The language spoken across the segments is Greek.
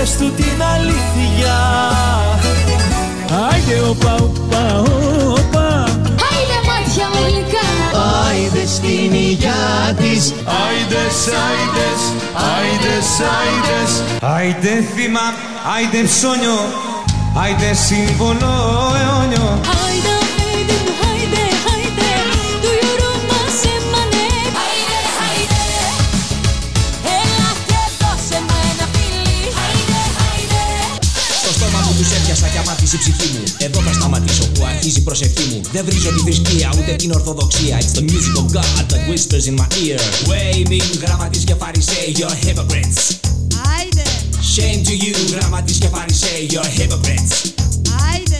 πες του την αλήθεια. Άιντε οπα, οπα, οπα, άιντε μάτια μου γλυκά, άιντε στην υγειά της, άιντες, άιντες, άιντες, άιντες, άιντε θύμα, άιντε ψώνιο, άιντε σύμβολο αιώνιο. Η ψυχή μου. Εδώ θα σταματήσω που αρχίζει η προσευχή μου. Δεν βρίζω τη θρησκεία ούτε την ορθοδοξία. It's the music of God that whispers in my ear. Waving, γραμματής και φαρισαίοι, you're hypocrites. Άιντε. Shame to you, γραμματής και φαρισαίοι, you're hypocrites. Άιντε.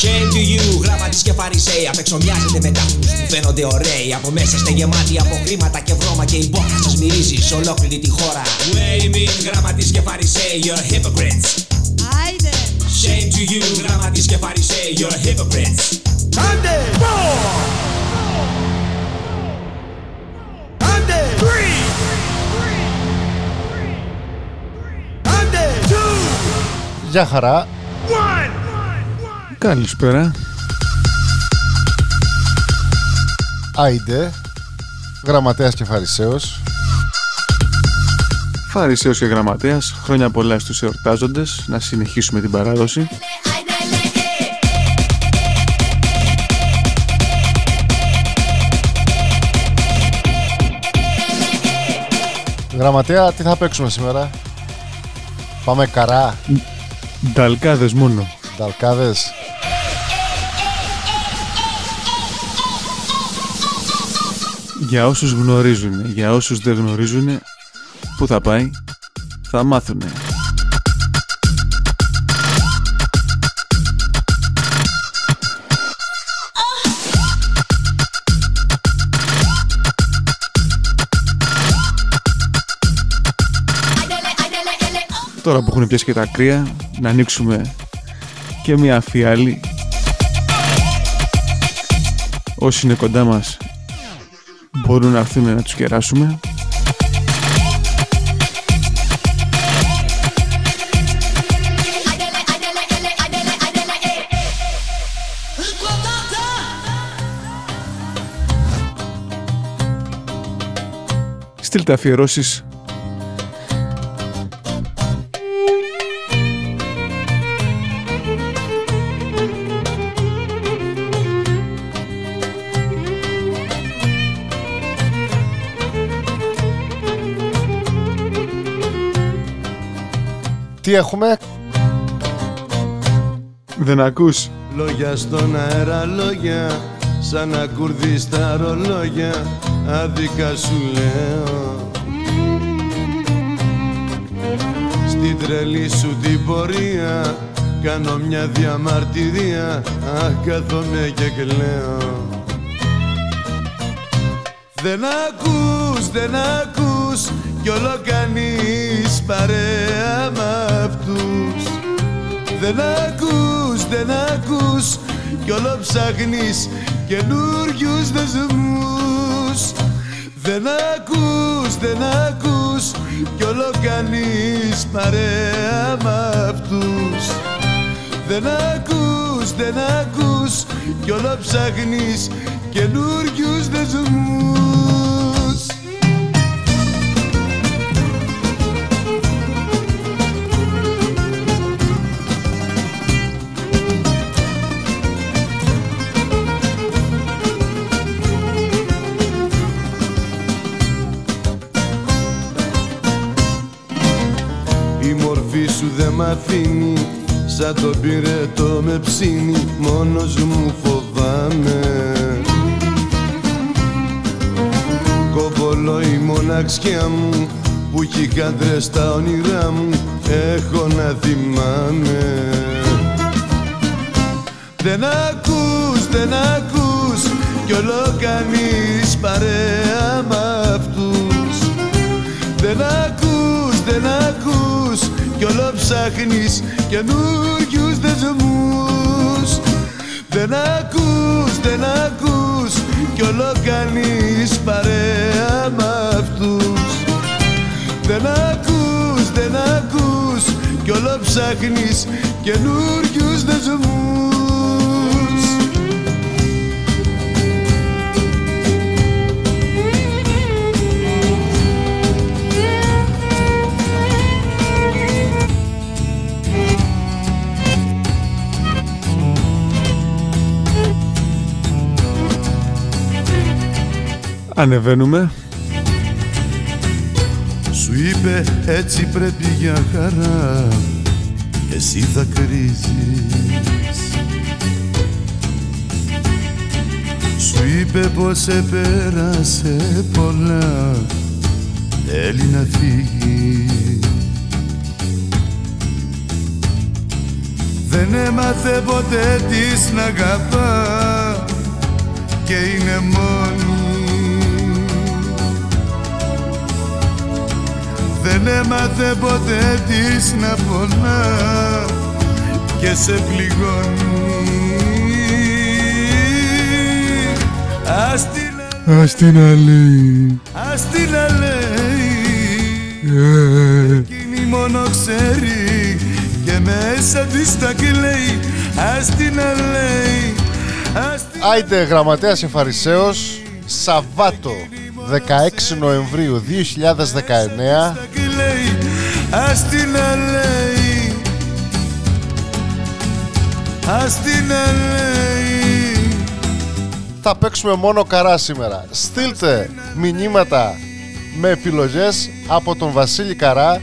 Shame to you, γραμματής και φαρισαίοι. Απεξομοιάζετε με τάφους που φαίνονται ωραίοι. Από μέσα είστε γεμάτοι από χρήματα και βρώμα. Και η μπόχα σας μυρίζει σε ολόκληρη τη χώρα. Waving, γραμματής και φαρισαίοι, you're hypocrites. Άιντε. Shame to you, γραμματής και φαρισαίοι, you're hypocrites. Άντε! Four! Άντε! Three! Άντε! Two! Γεια χαρά! One! Καλησπέρα! Άιντε, γραμματέας και φαρισαίος. Φαρισαίος και γραμματέας, χρόνια πολλά στους εορτάζοντες, να συνεχίσουμε την παράδοση. Γραμματέα, τι θα παίξουμε σήμερα? Πάμε Καρά. Νταλκάδες μόνο. Νταλκάδες. Για όσους γνωρίζουν, για όσους δεν γνωρίζουν, πού θα πάει, θα μάθουνε. Τώρα που έχουν πιάσει και τα κρύα, να ανοίξουμε και μια φιάλη. Όσοι είναι κοντά μας μπορούν να έρθουν να τους κεράσουμε. Στείλτε αφιερώσεις. Τι έχουμε? Δεν ακούς? Λόγια στον αέρα, λόγια σαν ακουρδείς τα ρολόγια. Άδικα σου λέω, στην τρελή σου την πορεία κάνω μια διαμαρτυρία. Αχ, κάθομαι και κλαίω. Δεν ακούς, δεν ακούς, κι όλο κάνεις παρέα μ' αυτούς. Δεν ακούς, δεν ακούς, κι όλο ψάχνεις καινούριους δεσμούς. Δεν ακούς, δεν ακούς, κι όλο κάνεις παρέα μ' αυτούς. Δεν ακούς, δεν ακούς, κι όλο ψάχνεις καινούριους δεσμούς. Μ' αφήνει, σαν το πυρετό με ψήνει, μόνος μου φοβάμαι. Κοβολώ η μοναξιά μου, που έχει καντρές στα όνειρά μου, έχω να θυμάμαι. Δεν ακούς, δεν ακούς, κι όλο κάνεις παρέα μ' αυτούς. Δεν ακούς, δεν ακούς, κι όλο ψάχνεις καινούριους δεσμούς. Δεν ακούς, δεν ακούς, κι όλο κάνεις παρέα μ' αυτούς. Δεν ακούς, δεν ακούς, κι κι όλο ψάχνεις καινούριους δεσμούς. Ανεβαίνουμε. Σου είπε έτσι πρέπει για χαρά, εσύ θα κρίζεις. Σου είπε πως επέρασε πολλά, θέλει να φύγει. Δεν έμαθε ποτέ της να αγαπά και είναι μόνη. Δεν έμαθε ποτέ της να πονά και σε πληγώνει. Ας τι να λέει, ας τι να λέει, εκείνη μόνο ξέρει και μέσα της τα κλαίει. Ας τι να λέει. Άιντε γραμματέας και Φαρισαίος, Σαββάτο 16 Νοεμβρίου 2019. Ας τι να λέει, ας τι να λέει. Θα παίξουμε μόνο Καρά σήμερα. Στείλτε μηνύματα με επιλογές από τον Βασίλη Καρά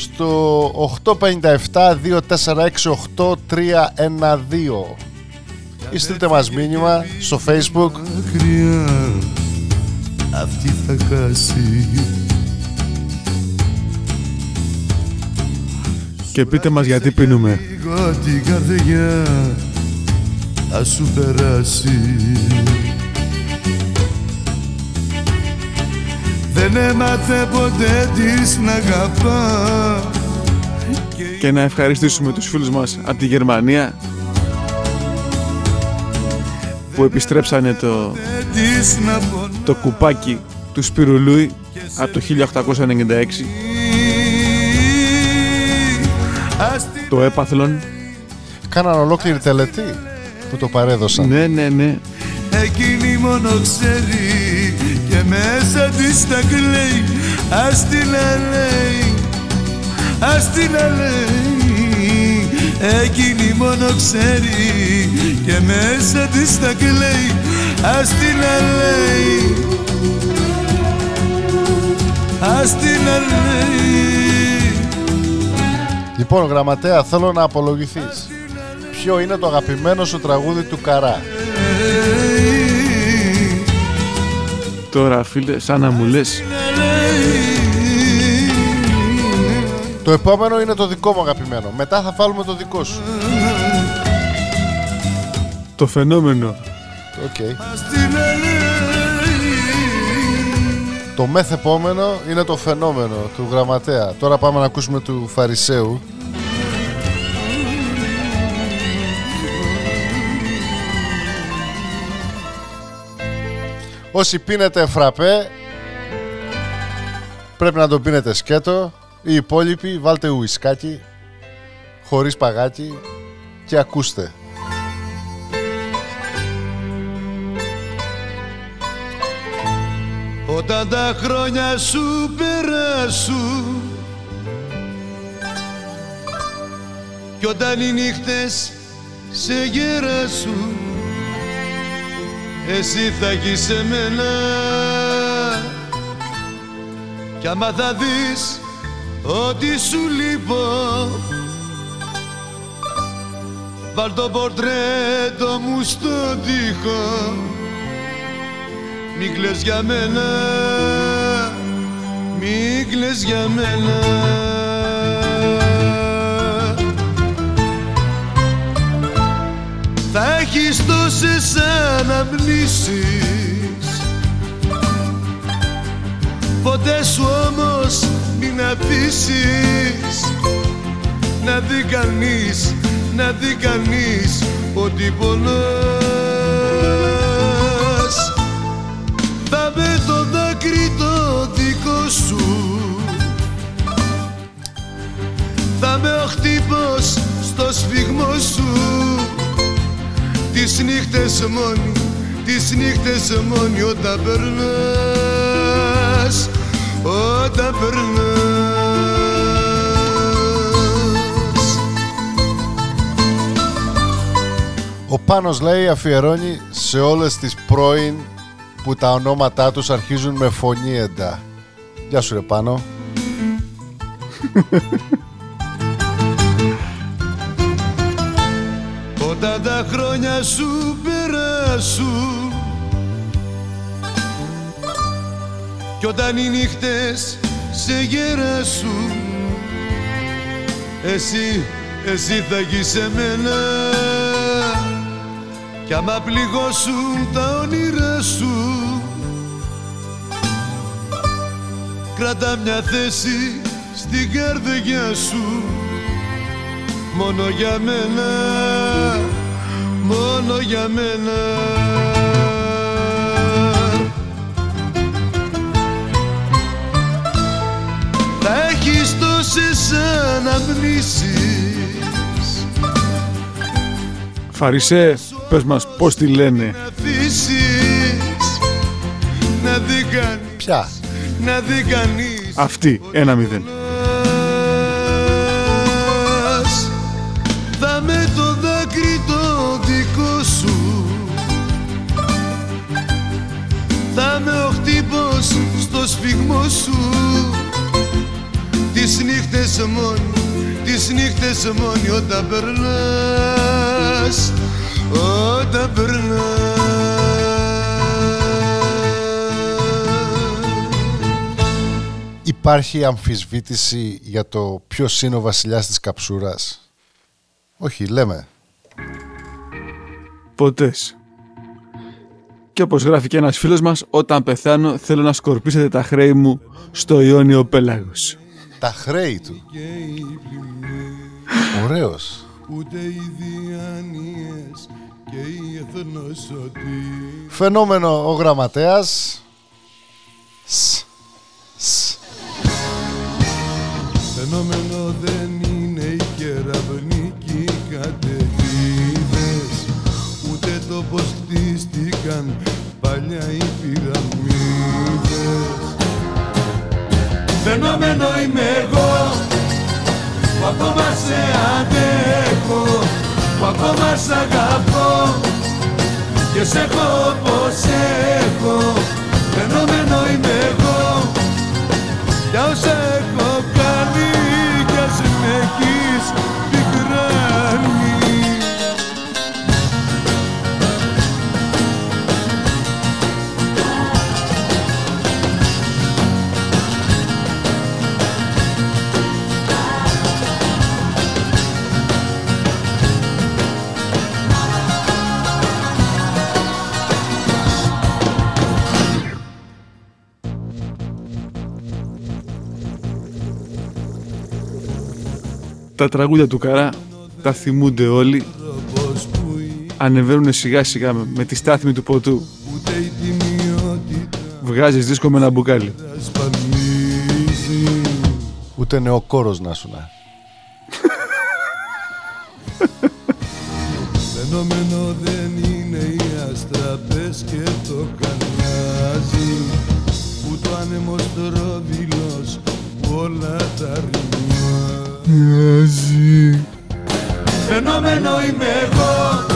στο 857-2468-312 ή στείλτε μας μήνυμα στο Facebook. Αυτή θα χάσει. Και πείτε μας γιατί πίνουμε. Την καρδιά θα σου περάσει. Δεν έμαθε ποτέ της να αγαπά. Και να ευχαριστήσουμε τους φίλους μας από τη Γερμανία που επιστρέψανε το κουπάκι του Σπυρουλούι από το 1896, το έπαθλον. Κάναν ολόκληρη τελετή που το παρέδωσαν. Ναι, ναι, ναι. Εκείνη μόνο ξέρει και μέσα της τα κλαίει. Ας τι να λέει, ας τι να λέει, εκείνη μόνο ξέρει και μέσα της τα κλαίει. Ας τι να λέει, ας τι να λέει. Λοιπόν, γραμματέα, θέλω να απολογηθείς. Ποιο είναι το αγαπημένο σου τραγούδι του Καρά? Τώρα, φίλε, σαν να μου λες. Το επόμενο είναι το δικό μου αγαπημένο. Μετά θα βάλουμε το δικό σου. Το φαινόμενο. Okay. Το μεθεπόμενο είναι το φαινόμενο του γραμματέα. Τώρα πάμε να ακούσουμε του Φαρισαίου. Όσοι πίνετε φραπέ πρέπει να το πίνετε σκέτο. Οι υπόλοιποι βάλτε ουισκάκι χωρίς παγάκι και ακούστε. Όταν τα χρόνια σου περάσουν κι όταν οι νύχτες σε γεράσουν, εσύ θα έχεις εμένα. Κι άμα θα δεις ότι σου λείπω, βάλ το πορτρέτο μου στο τοίχο. Μην κλαις για μένα, μην κλαις για μένα. Θα έχεις τόσες αναμνήσεις, ποτέ σου όμως μην αφήσεις να δει κανείς, να δει κανείς ότι πονάς. Με το δάκρυ το δικό σου θα με ο χτύπος στο σφίγμο σου. Τις νύχτες μόνοι, τις νύχτες μόνοι όταν περνάς, όταν περνάς. Ο Πάνος λέει αφιερώνει σε όλες τις πρώην που τα ονόματά τους αρχίζουν με φωνή εντά. Γεια σου ρε Πάνο. Όταν τα χρόνια σου περάσουν κι όταν οι νύχτες σε γεράσουν, εσύ θα γεις εμένα. Κι άμα πληγώσουν τα όνειρά σου, κράτα μια θέση στην καρδιά σου, μόνο για μένα, μόνο για μένα. Θα έχεις τόσες αναμνήσεις. Φαρισέ, πες μας πώς τη λένε. Ποια? Αυτή, 1-0. Θα με το δάκρυ το δικό σου, θα με ο χτύπος στο σφιγμό σου. Τις νύχτες μόνοι, τις νύχτες μόνοι όταν περνάς, όταν περνάς. Υπάρχει αμφισβήτηση για το ποιος είναι ο βασιλιάς της καψούρας? Όχι, λέμε. Ποτές. Και όπως γράφει και ένας φίλος μας, όταν πεθάνω θέλω να σκορπίσετε τα χρέη μου στο Ιόνιο Πέλαγος. Τα χρέη του. Ωραίος. Φαινόμενο ο γραμματέας. Φαινόμενο δεν είναι οι κεραυνικοί καταιγίδες, ούτε το πως χτίστηκαν παλιά οι πυραμίδες. Φαινόμενο είμαι εγώ που ακόμα σε αντέχω, που ακόμα σ' αγαπώ και σ' έχω όπως έχω. Φαινόμενο είμαι εγώ για όσα έχω κάνει κι ας με έχεις πικράνει. Τα τραγούδια του Καρά τα θυμούνται όλοι. Ανεβαίνουν σιγά σιγά με τη στάθμη του ποτού. Βγάζεις δίσκο με ένα μπουκάλι. Ούτε νεοκόρος να σου να. Φαινόμενο δεν είναι οι αστραπές και το κανάζι, που το άνεμος τρόβιλος όλα τα ρημά. Φαινόμενο είμαι εγώ που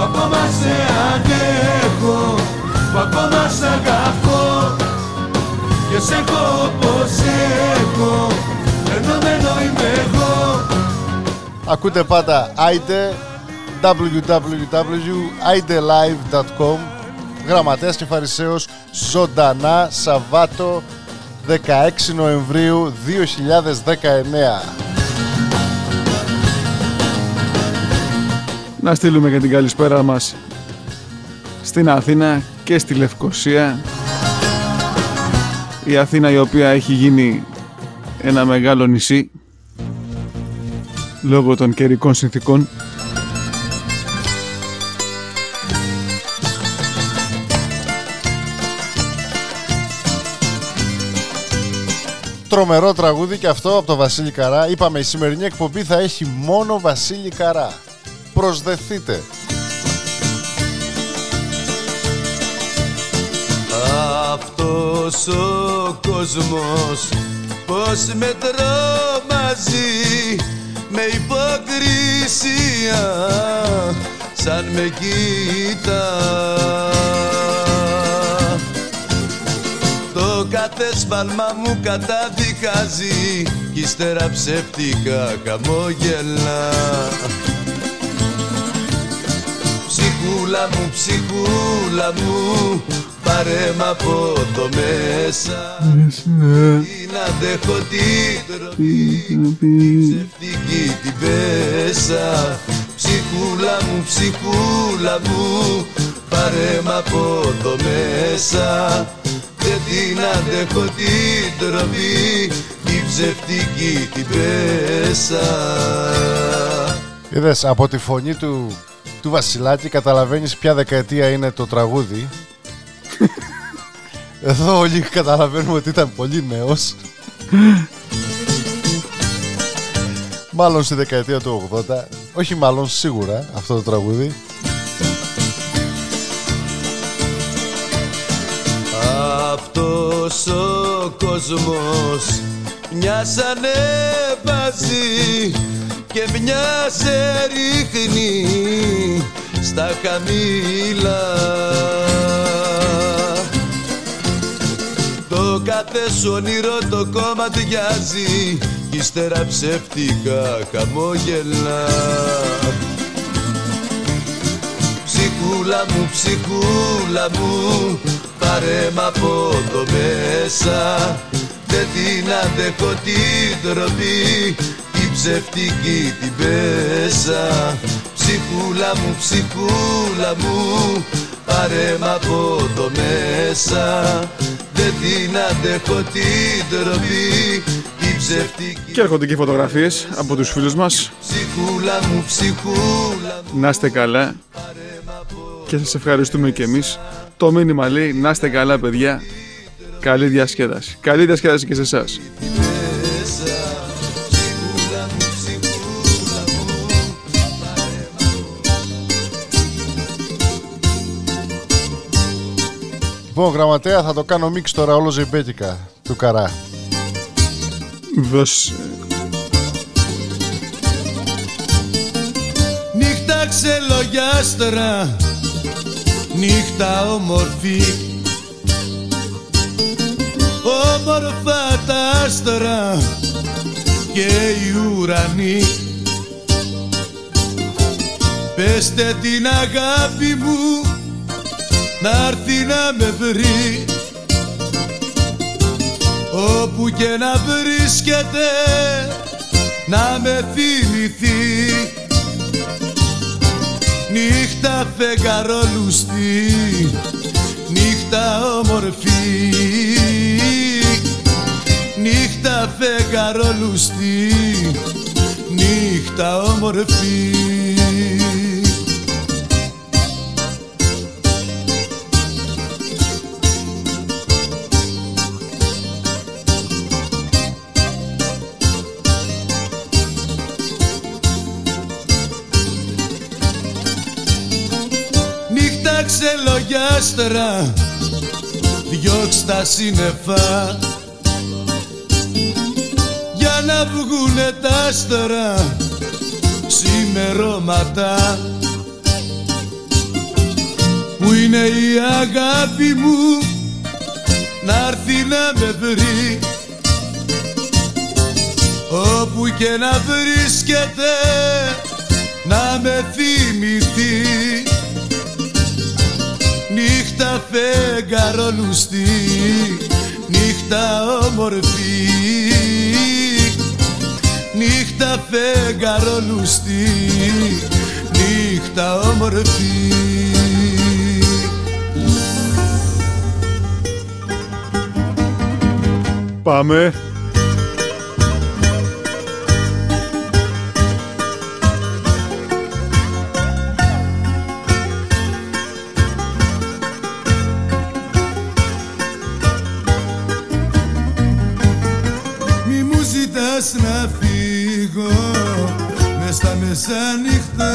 ακόμα σε αντέχω, που ακόμα σ' αγαπώ και σ' έχω όπως έχω. Φαινόμενο είμαι εγώ. Ακούτε πάντα Άιντε, www.aidelive.com. Γραμματέας και Φαρισαίος ζωντανά Σαββάτο 16 Νοεμβρίου 2019. Να στείλουμε και την καλησπέρα μας στην Αθήνα και στη Λευκωσία. Η Αθήνα η οποία έχει γίνει ένα μεγάλο νησί λόγω των καιρικών συνθήκων. τρομερό τραγούδι και αυτό από το Βασίλη Καρά. Είπαμε η σημερινή εκπομπή θα έχει μόνο Βασίλη Καρά. Προσδεθείτε. Αυτός ο κόσμος πως με τρομάζει με υποκρισία σαν με κοίτα. Το κάθε σφάλμα μου καταδικάζει κι ύστερα ψεύτικα χαμόγελα. Ψυχούλα μου, ψυχούλα μου, πάρε μ' από το μέσα ή να δέχω την τροπή, ψευτική την πέσα. Ψυχούλα μου, ψυχούλα μου, πάρε μ' από το μέσα, δεν την αντέχω την τροπή, την ψευτική την πέσα. Είδες, από τη φωνή του Βασιλάκη καταλαβαίνεις ποια δεκαετία είναι το τραγούδι. Εδώ όλοι καταλαβαίνουμε ότι ήταν πολύ νέος. Μάλλον στη δεκαετία του 80. Όχι μάλλον, σίγουρα αυτό το τραγούδι. Αυτός ο κόσμος μια σαν έβαζει και μια σε ρίχνει στα χαμήλα. Το κάθε σου όνειρο το κομματιάζει κι ύστερα ψεύτικα χαμόγελα. Ψυχούλα μου, ψυχούλα μου, πάρε μ' από το μέσα, δεν την αντέχω την τροπή, την ψευτική την πέσα. Ψυχούλα μου, ψυχούλα μου, πάρε μ' από το μέσα, δεν την αντέχω την τροπή, την ψευτική. Και έρχονται και φωτογραφίες από τους φίλους μας. Ψυχούλα μου, ψυχούλα μου, να είστε καλά. Και σας ευχαριστούμε και εμείς. Το μήνυμα λέει να είστε καλά παιδιά. Καλή διασκέδαση. Καλή διασκέδαση και σε εσάς. Λοιπόν, γραμματέα, θα το κάνω μίξ τώρα όλο ζεμπέτικα του Καρά. Δώσε. Νύχτα ξελογιάστρα, νύχτα όμορφη, όμορφα τα άστρα και οι ουρανοί. Πέστε την αγάπη μου να'ρθει να με βρει, όπου και να βρίσκεται να με θυμηθεί. Νύχτα φεγγαρόλουστη, νύχτα όμορφη, νύχτα φεγγαρόλουστη, νύχτα όμορφη. Ξελογιάστρα, διώξ' τα σύννεφα για να βγουνε τα άστερα ξημερώματα, που είναι η αγάπη μου να'ρθει να με βρει, όπου και να βρίσκεται να με θυμηθεί. Νύχτα φεγγαρόλουστη, νύχτα όμορφη, νύχτα φεγγαρόλουστη, νύχτα όμορφη. Πάμε. μεσάνυχτα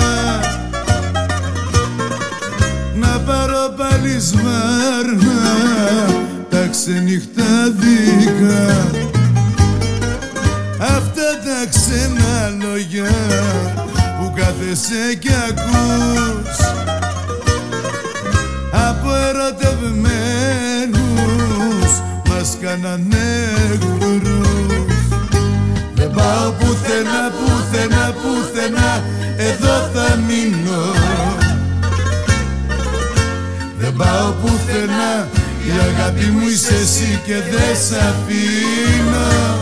να πάρω πάλι σμάρνα τα ξενυχτά δικά, αυτά τα ξένα λόγια που κάθεσαι κι ακούς από ερωτευμένους μας κάνανε γουρούς. Δεν πάω πουθενά, πουθενά, πουθενά, εδώ θα μείνω. Δεν πάω πουθενά, η αγάπη μου είσαι εσύ και δεν σ' αφήνω.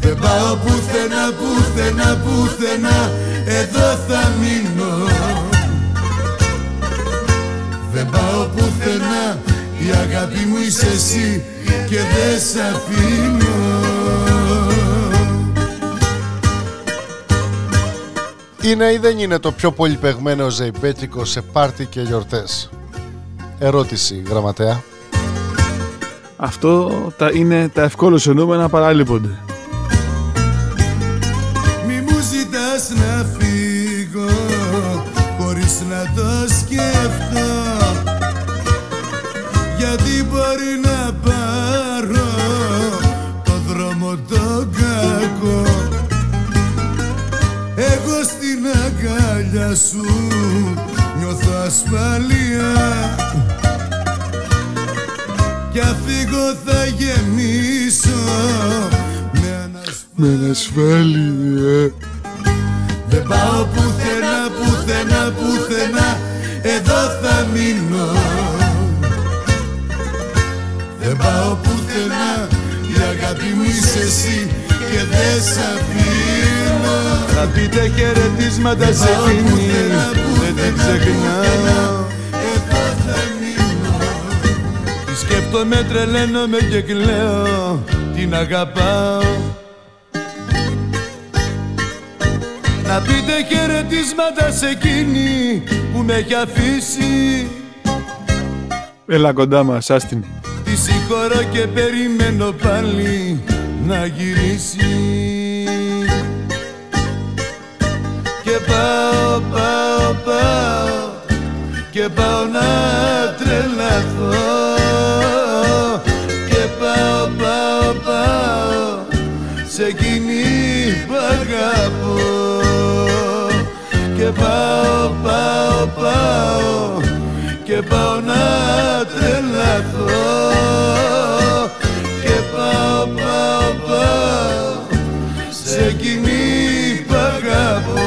Δεν πάω πουθενά, πουθενά, πουθενά, εδώ θα μείνω. Δεν πάω πουθενά, η αγάπη μου είσαι εσύ και δεν σ' αφήνω. Είναι ή δεν είναι το πιο πολυπαιγμένο ζεϊπέτικο σε πάρτι και γιορτές? Ερώτηση, γραμματέα. Αυτό είναι τα ευκόλως ενούμενα παράλειπονται. Μη μου ζητάς να φύγω χωρίς να το σκεφτώ, γιατί μπορεί να πάρω το δρόμο το κακό. Εγώ στην αγκαλιά σου νιώθω ασφαλεία, κι αφήγω θα γεμίσω με ανασφάλεια. Δεν πάω πουθενά, πουθενά, πουθενά, εδώ θα μείνω. Δεν πάω πουθενά, η αγάπη μου είσαι εσύ και δεν σ' αφήνω. Θα πείτε χαιρετίσματα σε εκείνη, δεν την ξεχνάω. Εδώ θα μείνω. Τη σκέπτομαι, τρελαίνομαι και κλαίω, την αγαπάω. Να πείτε χαιρετίσματα σε εκείνη που με έχει αφήσει. Έλα κοντά μας, άστην. Τη συγχωρώ και περιμένω πάλι να γυρίσει. Και πάω, πάω, πάω, και πάω να τρελαθώ. Και πάω, πάω, πάω, σε εκείνη που αγαπώ. Και πάω, πάω, πάω, και πάω να τρελαθώ. Και πάω, πάω, πάω, σε εκείνη που αγαπώ.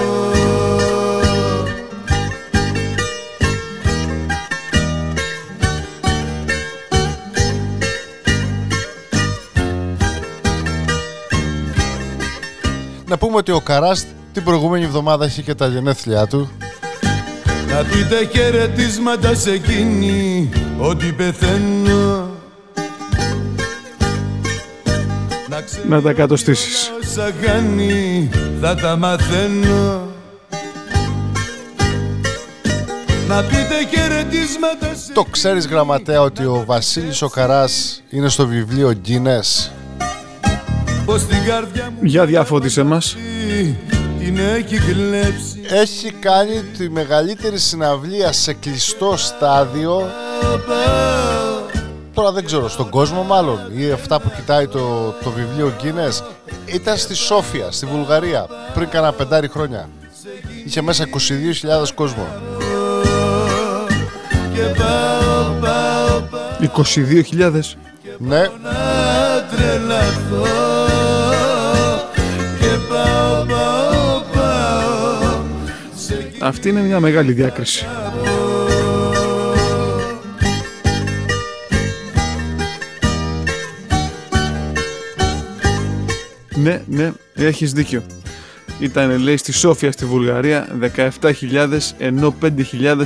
Να πούμε ότι ο Καράς την προηγούμενη εβδομάδα είχε και τα γενέθλιά του. Να πείτε χαιρετίσματα σε εκείνη ότι πεθαίνω. Να τα κατοστήσεις. Όσα κάνει θα τα μαθαίνω. Να πείτε χαιρετίσματα σε... Το ξέρεις, γραμματέα, ότι ο Βασίλης ο Καράς είναι στο βιβλίο Guinness? Για διαφώτισε μας. Έχει κάνει τη μεγαλύτερη συναυλία σε κλειστό στάδιο. Τώρα δεν ξέρω, στον κόσμο μάλλον, ή αυτά που κοιτάει το βιβλίο Guinness. Ήταν στη Σόφια, στη Βουλγαρία, πριν κάνα 5 χρόνια. Είχε μέσα 22.000 κόσμο. 22.000. Ναι. Αυτή είναι μια μεγάλη διάκριση. Ναι, ναι, έχεις δίκιο. Ήτανε, λέει, στη Σόφια στη Βουλγαρία 17.000, ενώ 5.000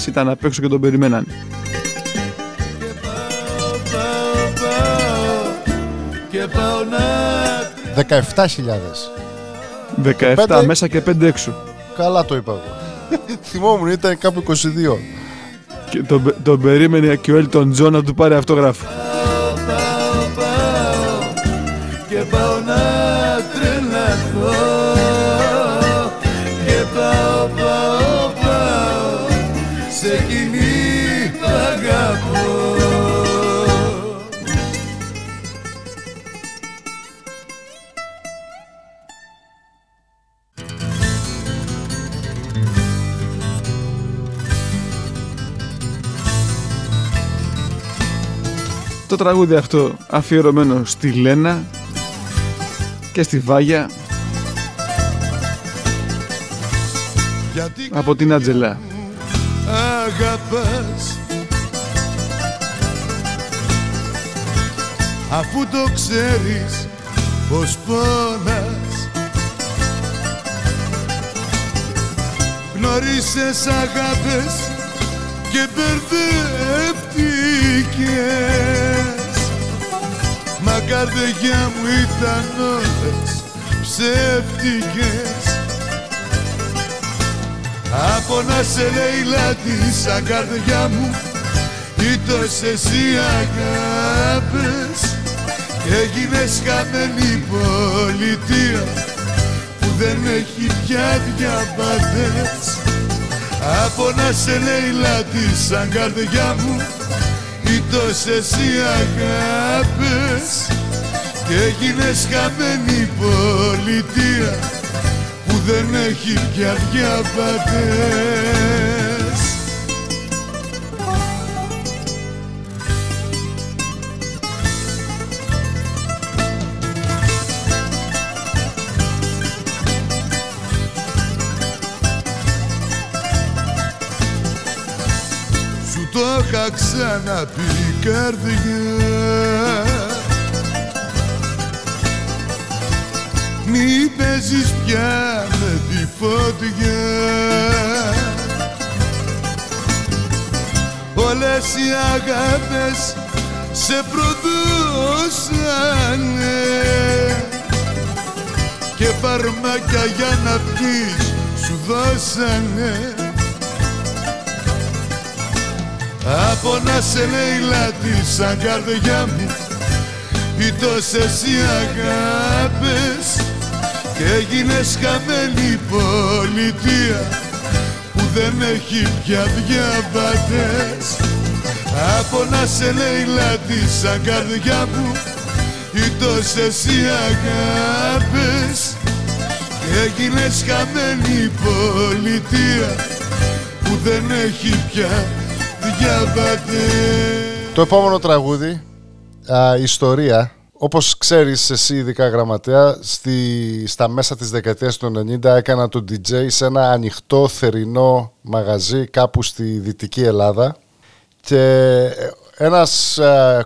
ήταν απ' έξω και τον περιμέναν. Να... 17.000. 17 5... μέσα και 5 έξω. Καλά το είπα εγώ. Θυμόμουν, ήταν κάπου 22. Και τον περίμενε και ο Έλτον Τζον να του πάρει αυτόγραφο. Και πάω να τρελαθώ. σε εκείνη τ' αγαπώ. Το τραγούδι αυτό αφιερωμένο στη Λένα και στη Βάγια από την Άντζελα. Αγαπάς, αφού το ξέρεις πως πόνας, γνωρίσες αγάπες και μπερδεύτηκες. Μα καρδιά μου ήταν όλες ψεύτικες. Από να σε λέει λάτι σαν καρδιά μου, ήτως εσύ αγάπες και έγινες χαμένη πολιτεία που δεν έχει πια διαβάτες. Από να σε λέει λάτι σαν καρδιά μου, ήτως εσύ αγάπες και έγινες χαμένη πολιτεία που δεν έχει πια διαβατές. Σου το είχα ξαναπεί καρδιά, μη παίζεις πια με τη φωτιά. Όλες οι αγάπες σε προδώσανε και φαρμάκια για να πεις σου δώσανε. Από να σε λέει λάτι σαν καρδιά μου, ήτως εσύ αγάπες και έγινες χαμένη πολιτεία που δεν έχει πια διαβατές. Από να σε λέει λάτι σαν καρδιά μου, ήτως εσύ αγάπες και έγινες χαμένη πολιτεία που δεν έχει πια διαβατές. Το επόμενο τραγούδι, ιστορία. Όπως ξέρεις εσύ, ειδικά γραμματέα, στα μέσα της δεκαετίας του 90 έκανα τον DJ σε ένα ανοιχτό θερινό μαγαζί κάπου στη Δυτική Ελλάδα και ένας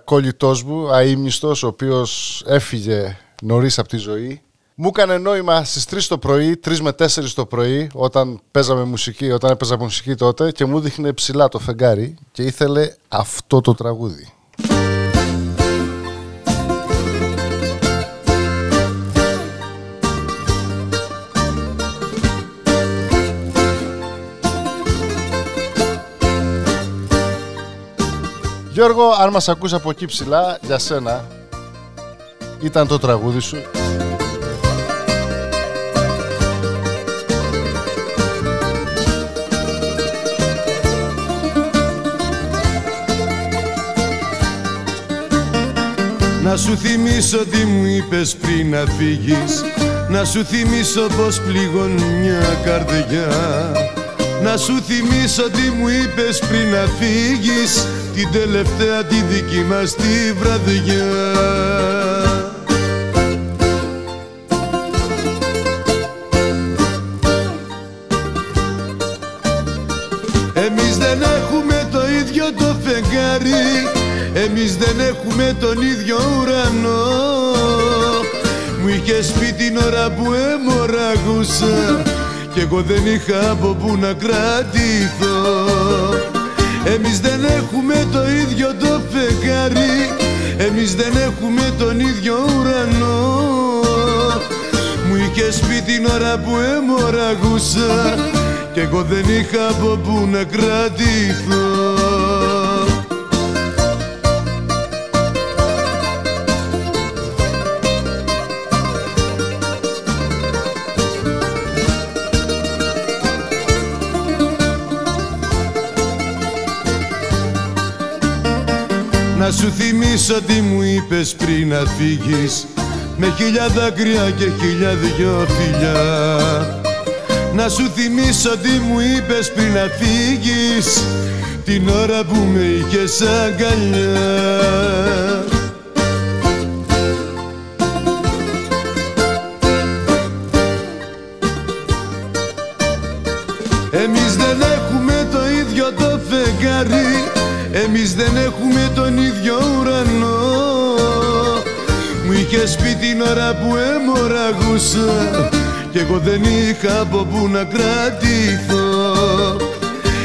κολλητός μου, αείμνηστος, ο οποίος έφυγε νωρίς από τη ζωή, μου έκανε νόημα στις 3 το πρωί, 3 με 4 το πρωί, όταν έπαιζα μουσική τότε, και μου δείχνε ψηλά το φεγγάρι και ήθελε αυτό το τραγούδι. Γιώργο, αν μας ακούς από εκεί ψηλά, για σένα ήταν το τραγούδι σου. Να σου θυμίσω τι μου είπες πριν να φύγεις, να σου θυμίσω πως πληγώνει μια καρδιά. Να σου θυμίσω τι μου είπες πριν να φύγεις, την τελευταία τη δική μας τη βραδιά. Εμείς δεν έχουμε το ίδιο το φεγγάρι, εμείς δεν έχουμε τον ίδιο ουρανό. Μου είχες πει την ώρα που αιμορραγούσα κι εγώ δεν είχα από που να κρατηθώ. Εμείς δεν έχουμε το ίδιο το φεγγάρι, εμείς δεν έχουμε τον ίδιο ουρανό. Μου είχες πει την ώρα που αιμορραγούσα κι εγώ δεν είχα από που να κρατηθώ. να σου θυμίσω τι μου είπες πριν να φύγεις, με χίλια δάκρυα και χίλια δυο φιλιά. Να σου θυμίσω τι μου είπες πριν να φύγεις, την ώρα που με είχες αγκαλιά. Εμείς δεν έχουμε το ίδιο το φεγγάρι, εμείς δεν έχουμε τον ίδιο ουρανό. Μου είχες πει την ώρα που αιμορραγούσα κι εγώ δεν είχα από που να κρατηθώ.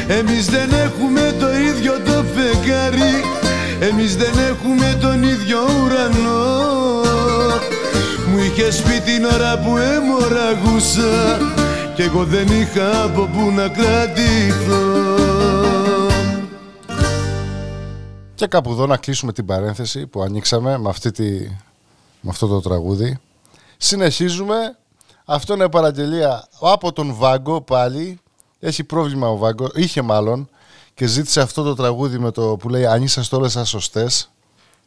Εμείς δεν έχουμε το ίδιο το φεγγάρι, εμείς δεν έχουμε τον ίδιο ουρανό. Μου είχες πει την ώρα που αιμορραγούσα κι εγώ δεν είχα από που να κρατηθώ. Και κάπου εδώ να κλείσουμε την παρένθεση που ανοίξαμε με, με αυτό το τραγούδι. Συνεχίζουμε. Αυτό είναι παραγγελία από τον Βάγκο πάλι. Έχει πρόβλημα ο Βάγκο, είχε μάλλον, και ζήτησε αυτό το τραγούδι με το που λέει «Αν είσαστε όλες σας σωστές».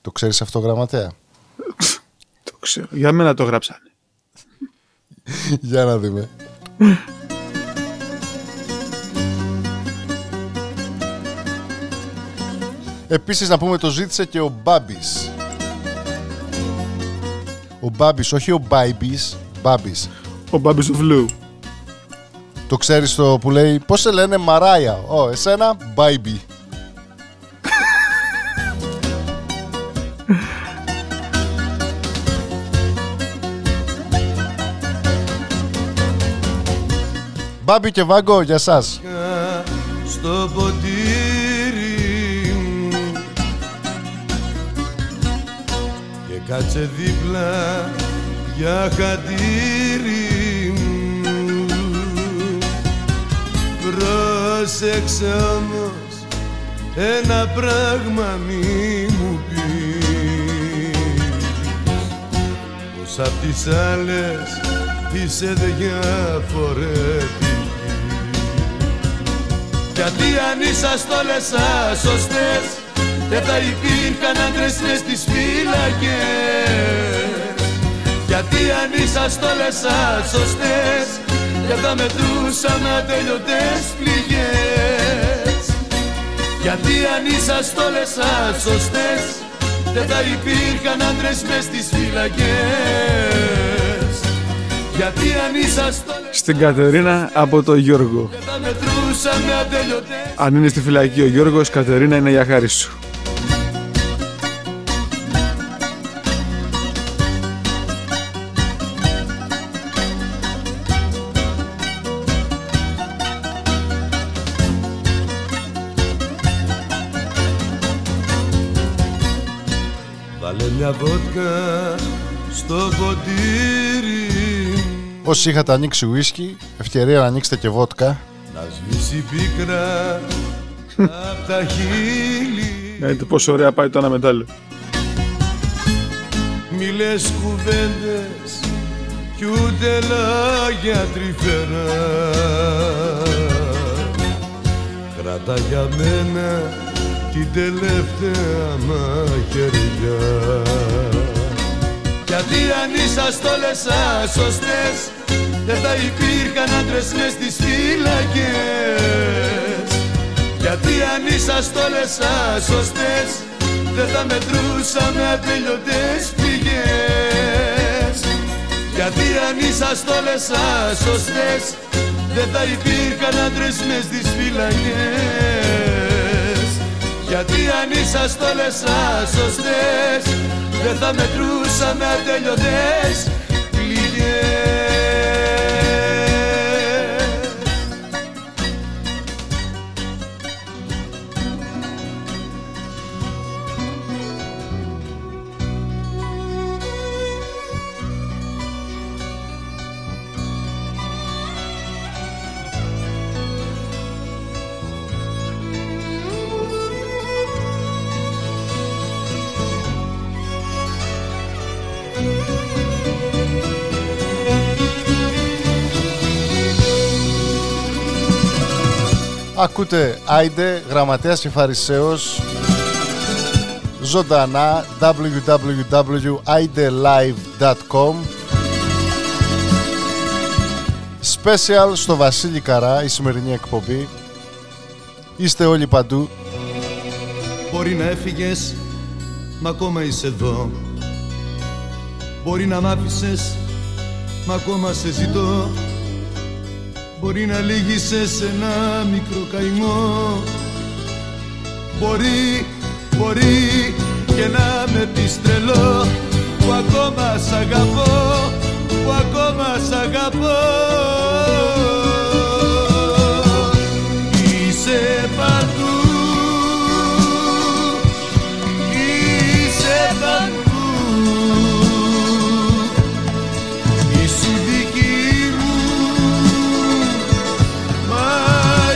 Το ξέρεις αυτό, γραμματέα? Το ξέρω. Για μένα το γράψανε. Για να δούμε. Επίσης να πούμε, το ζήτησε και ο Μπάμπης. Ο Μπάμπης, όχι ο Μπάιμπης, Μπάμπης. Ο Μπάμπης Βλου. Το ξέρεις το που λέει «Πώς σε λένε Μαράια?» «Ω, εσένα Μπάιμπη». Μπάμπη και Βάγκο, για σας. Στο ποτήρι μου και κάτσε δίπλα για χατήρι μου. Πρόσεξε όμως ένα πράγμα μη μου πεις, πως απ' τις άλλες είσαι διάφορες. Γιατί αν είσαστε όλες σας σωστές, δεν θα υπήρχαν άντρες μες στις φύλακες. Γιατί αν είσαστε όλες σας σωστές, δεν θα μετρούσαμε ατελειωτές πληγές. Γιατί αν είσαστε όλες σας σωστές, δεν θα υπήρχαν άντρες μες στις φύλακες. Γιατί αν είσαστε... Στην Κατερίνα από το Γιώργο. Αν είναι στη φυλακή ο Γιώργος, Κατερίνα είναι για χάρη σου. Βάλε μια βότκα στο ποτήρι. Όσοι είχατε ανοίξει ουίσκι, ευκαιρία να ανοίξετε και βότκα. Να σβήσει πίκρα απ' τα χείλη. Να δείτε πόσο ωραία πάει το ένα μετάλλιο. Μη λες κουβέντες κι ούτε λόγια τρυφερά. Κράτα για μένα την τελευταία μαχαιριά. Γιατί αν είσαστε όλες σας σωστές, δεν θα υπήρχαν άντρες μες στις φύλακες. Γιατί αν είσαστε όλες σας σωστές, δεν θα μετρούσαμε ατελειωτές πληγές. Γιατί αν είσαστε όλες σας σωστές, δεν θα υπήρχαν άντρες μες στις φύλακες. Γιατί αν είσαστε όλες σας σωστές, δεν θα μετρούσαμε ατελειωτές πληγές. Ακούτε Άιντε, Γραμματέας και Φαρισαίος. ζωντανά www.idelive.com. Special στο Βασίλη Καρά η σημερινή εκπομπή. Είστε όλοι παντού. Μπορεί να έφυγες, μα ακόμα είσαι εδώ. Μπορεί να μ' άφησες, μα ακόμα σε ζητώ. Μπορεί να λύγησες σε ένα μικρό καημό. Μπορεί και να με πεις τρελό, που ακόμα σ' αγαπώ, που ακόμα σ' αγαπώ. Είσαι παντού, είσαι παντού. Ήσουν δική μου, μα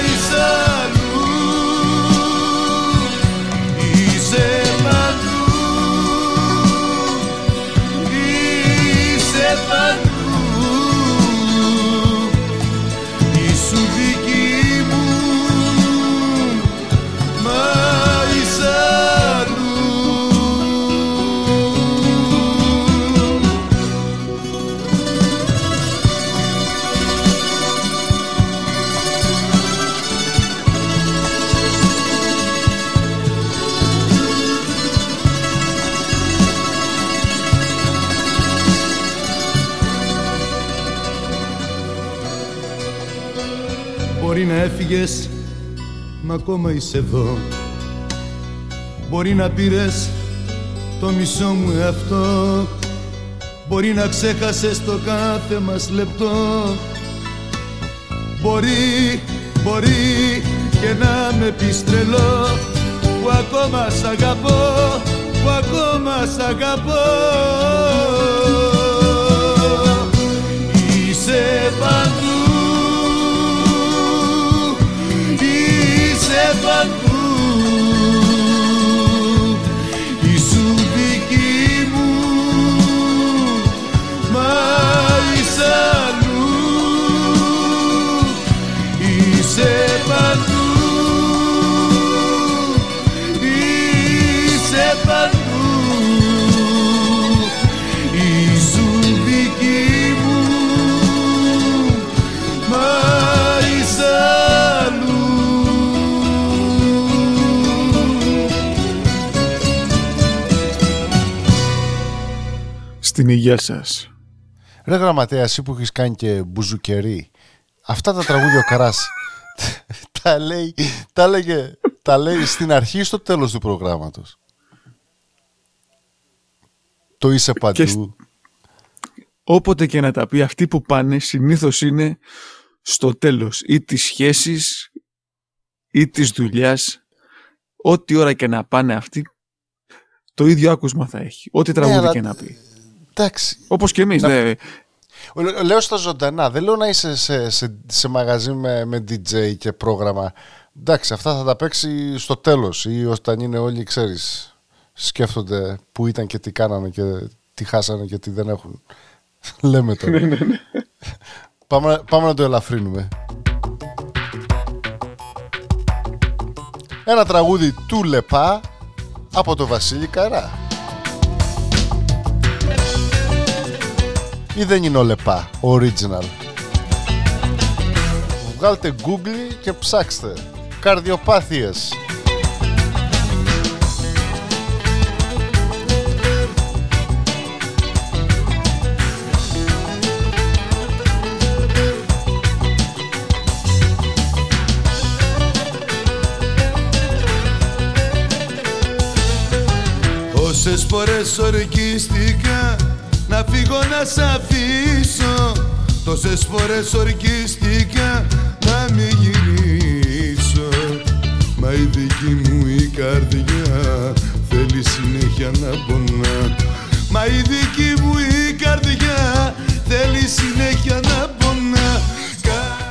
είσαι αλλού. Είσαι παντού, είσαι παντού. Μπορεί να έφυγες, μα ακόμα είσαι εδώ. Μπορεί να πήρες το μισό μου εαυτό. Μπορεί να ξέχασες το κάθε μας λεπτό. Μπορεί και να με πεις τρελό, που ακόμα σ' αγαπώ, που ακόμα σ' αγαπώ. Είσαι παντού, είσαι παντού. Ήσουν δική μου, μα είσαι αλλού. Είσαι παντού, είσαι παντού. Ήσουν δική μου, μα είσαι αλλού. Στην υγεία σας. Ρε γραμματέα, εσύ που έχεις κάνει και μπουζουκερί, αυτά τα τραγούδια ο Καράς τα λέει στην αρχή στο τέλος του προγράμματος. Το είσαι παντού. Όποτε και να τα πει, αυτοί που πάνε συνήθως είναι στο τέλος ή της σχέσης ή της δουλειάς. Ό,τι ώρα και να πάνε αυτοί, το ίδιο άκουσμα θα έχει, ό,τι τραγούδι και να πει. Εντάξει. Όπως και εμείς. Λέω στα ζωντανά, δεν λέω να είσαι σε μαγαζί με DJ και πρόγραμμα. Εντάξει, αυτά θα τα παίξει στο τέλος ή όταν είναι όλοι, ξέρεις, σκέφτονται που ήταν και τι κάνανε και τι χάσανε και τι δεν έχουν. Λέμε τώρα. Πάμε να το ελαφρύνουμε. Ένα τραγούδι του Λεπά από το Βασίλη Καρά. Ή δεν είναι ο Λεπά, original. Βγάλτε Google και ψάξτε καρδιοπάθειες. Όσες φορές ορκίστηκα να φύγω να σ' αφήσω, τόσες φορές ορκίστηκα να μη γυρίσω. Μα η δική μου η καρδιά θέλει συνέχεια να πονά. Μα η δική μου η καρδιά θέλει συνέχεια να πονά.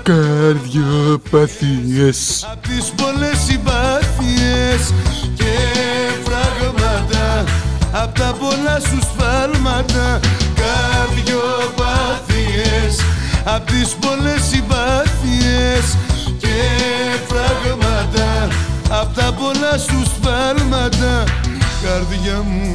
Καρδιοπαθίες, απ' τις πολλές συμπάθειες και φράγματα, απ' τα πολλά σου σφάλματα. Καρδιοπάθειες, απ' τις πολλές συμπάθειες και φράγματα, απ' τα πολλά σου σφάλματα. καρδιά μου.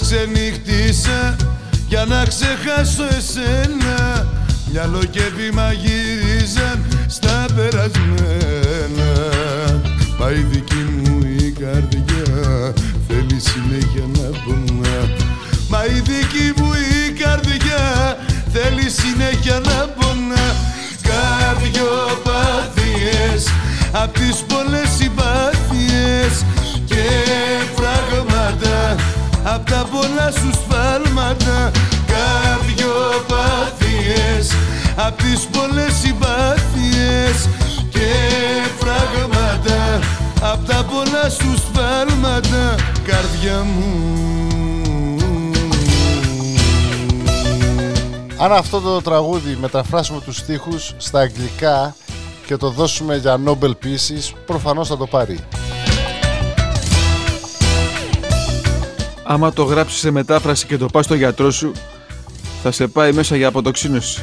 Ξενύχτησα για να ξεχάσω εσένα, μυαλό και βήμα γύριζαν στα περασμένα. Μα η δική μου η καρδιά θέλει συνέχεια να πονά. Μα η δική μου η καρδιά θέλει συνέχεια να πονά. Καρδιοπάθειες απ' τις πολλές συμπάθειες και φράγματα απ' τα πολλά σου σφάλματα. Καρδιοπάθειες απ' τις πολλές συμπάθειες και φράγματα απ' τα πολλά σου σφάλματα. Καρδιά μου. Αν αυτό το τραγούδι μεταφράσουμε τους στίχους στα αγγλικά και το δώσουμε για Νόμπελ Πίσης, προφανώς θα το πάρει. Άμα το γράψεις σε μετάφραση και το πας στο γιατρό σου, θα σε πάει μέσα για αποτοξίνωση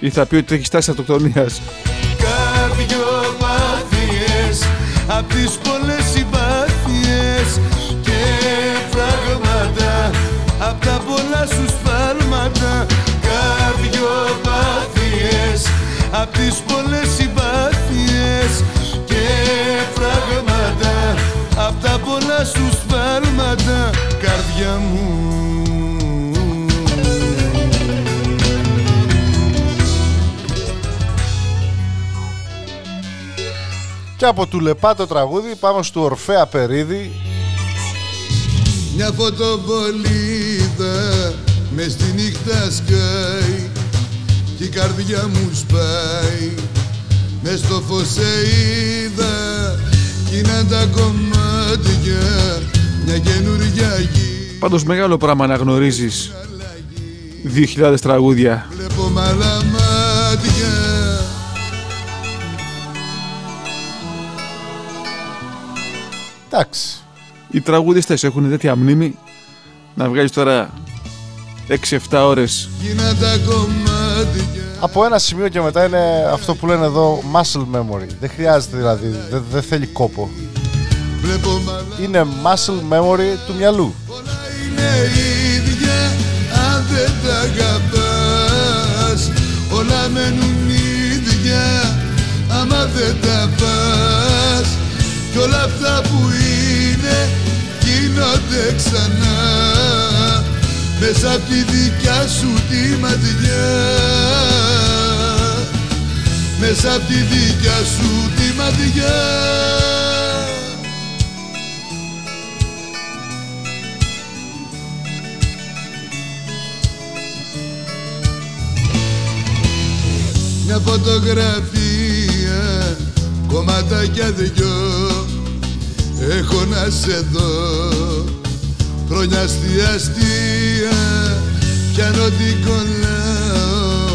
ή θα πει ότι έχεις τάση αυτοκτονίας. Καρδιοπάθειες απ' τις πολλές συμπάθειες και φράγματα απ' τα πολλά σου σφάλματα. Καρδιοπάθειες απ' τις πολλές συμπάθειες και φράγματα απ' τα πολλά σου σφάλματα. Καρδιά μου. Και από του Λεπά το τραγούδι πάμε στο Ορφέα Περίδη. Μια φωτοβολίδα μες στη νύχτα σκάει κι η καρδιά μου σπάει. Μες στο φως είδα γίναν τα κομμάτια μια καινούργια γη. Πάντως μεγάλο πράγμα να γνωρίζεις 2.000 τραγούδια. Βλέπω μαλά μάτια. Εντάξει. Οι τραγουδιστές έχουν τέτοια μνήμη να βγάζεις τώρα 6-7 ώρες. Γίναν τα κομμάτια. Από ένα σημείο και μετά είναι αυτό που λένε εδώ muscle memory. Δεν χρειάζεται δηλαδή, δεν θέλει κόπο. Είναι muscle memory του μυαλού. Όλα είναι ίδια αν δεν τα αγαπάς. Όλα μένουν ίδια άμα δεν τα πας. Κι όλα αυτά που είναι γίνονται ξανά μέσα απ' τη δικιά σου τη ματιά. Μέσα απ' τη δικιά σου τη ματιά. Μια φωτογραφία, κομματάκια δυο έχω να σε δω. Χρόνια στη αστεία πιάνω την κολλάω,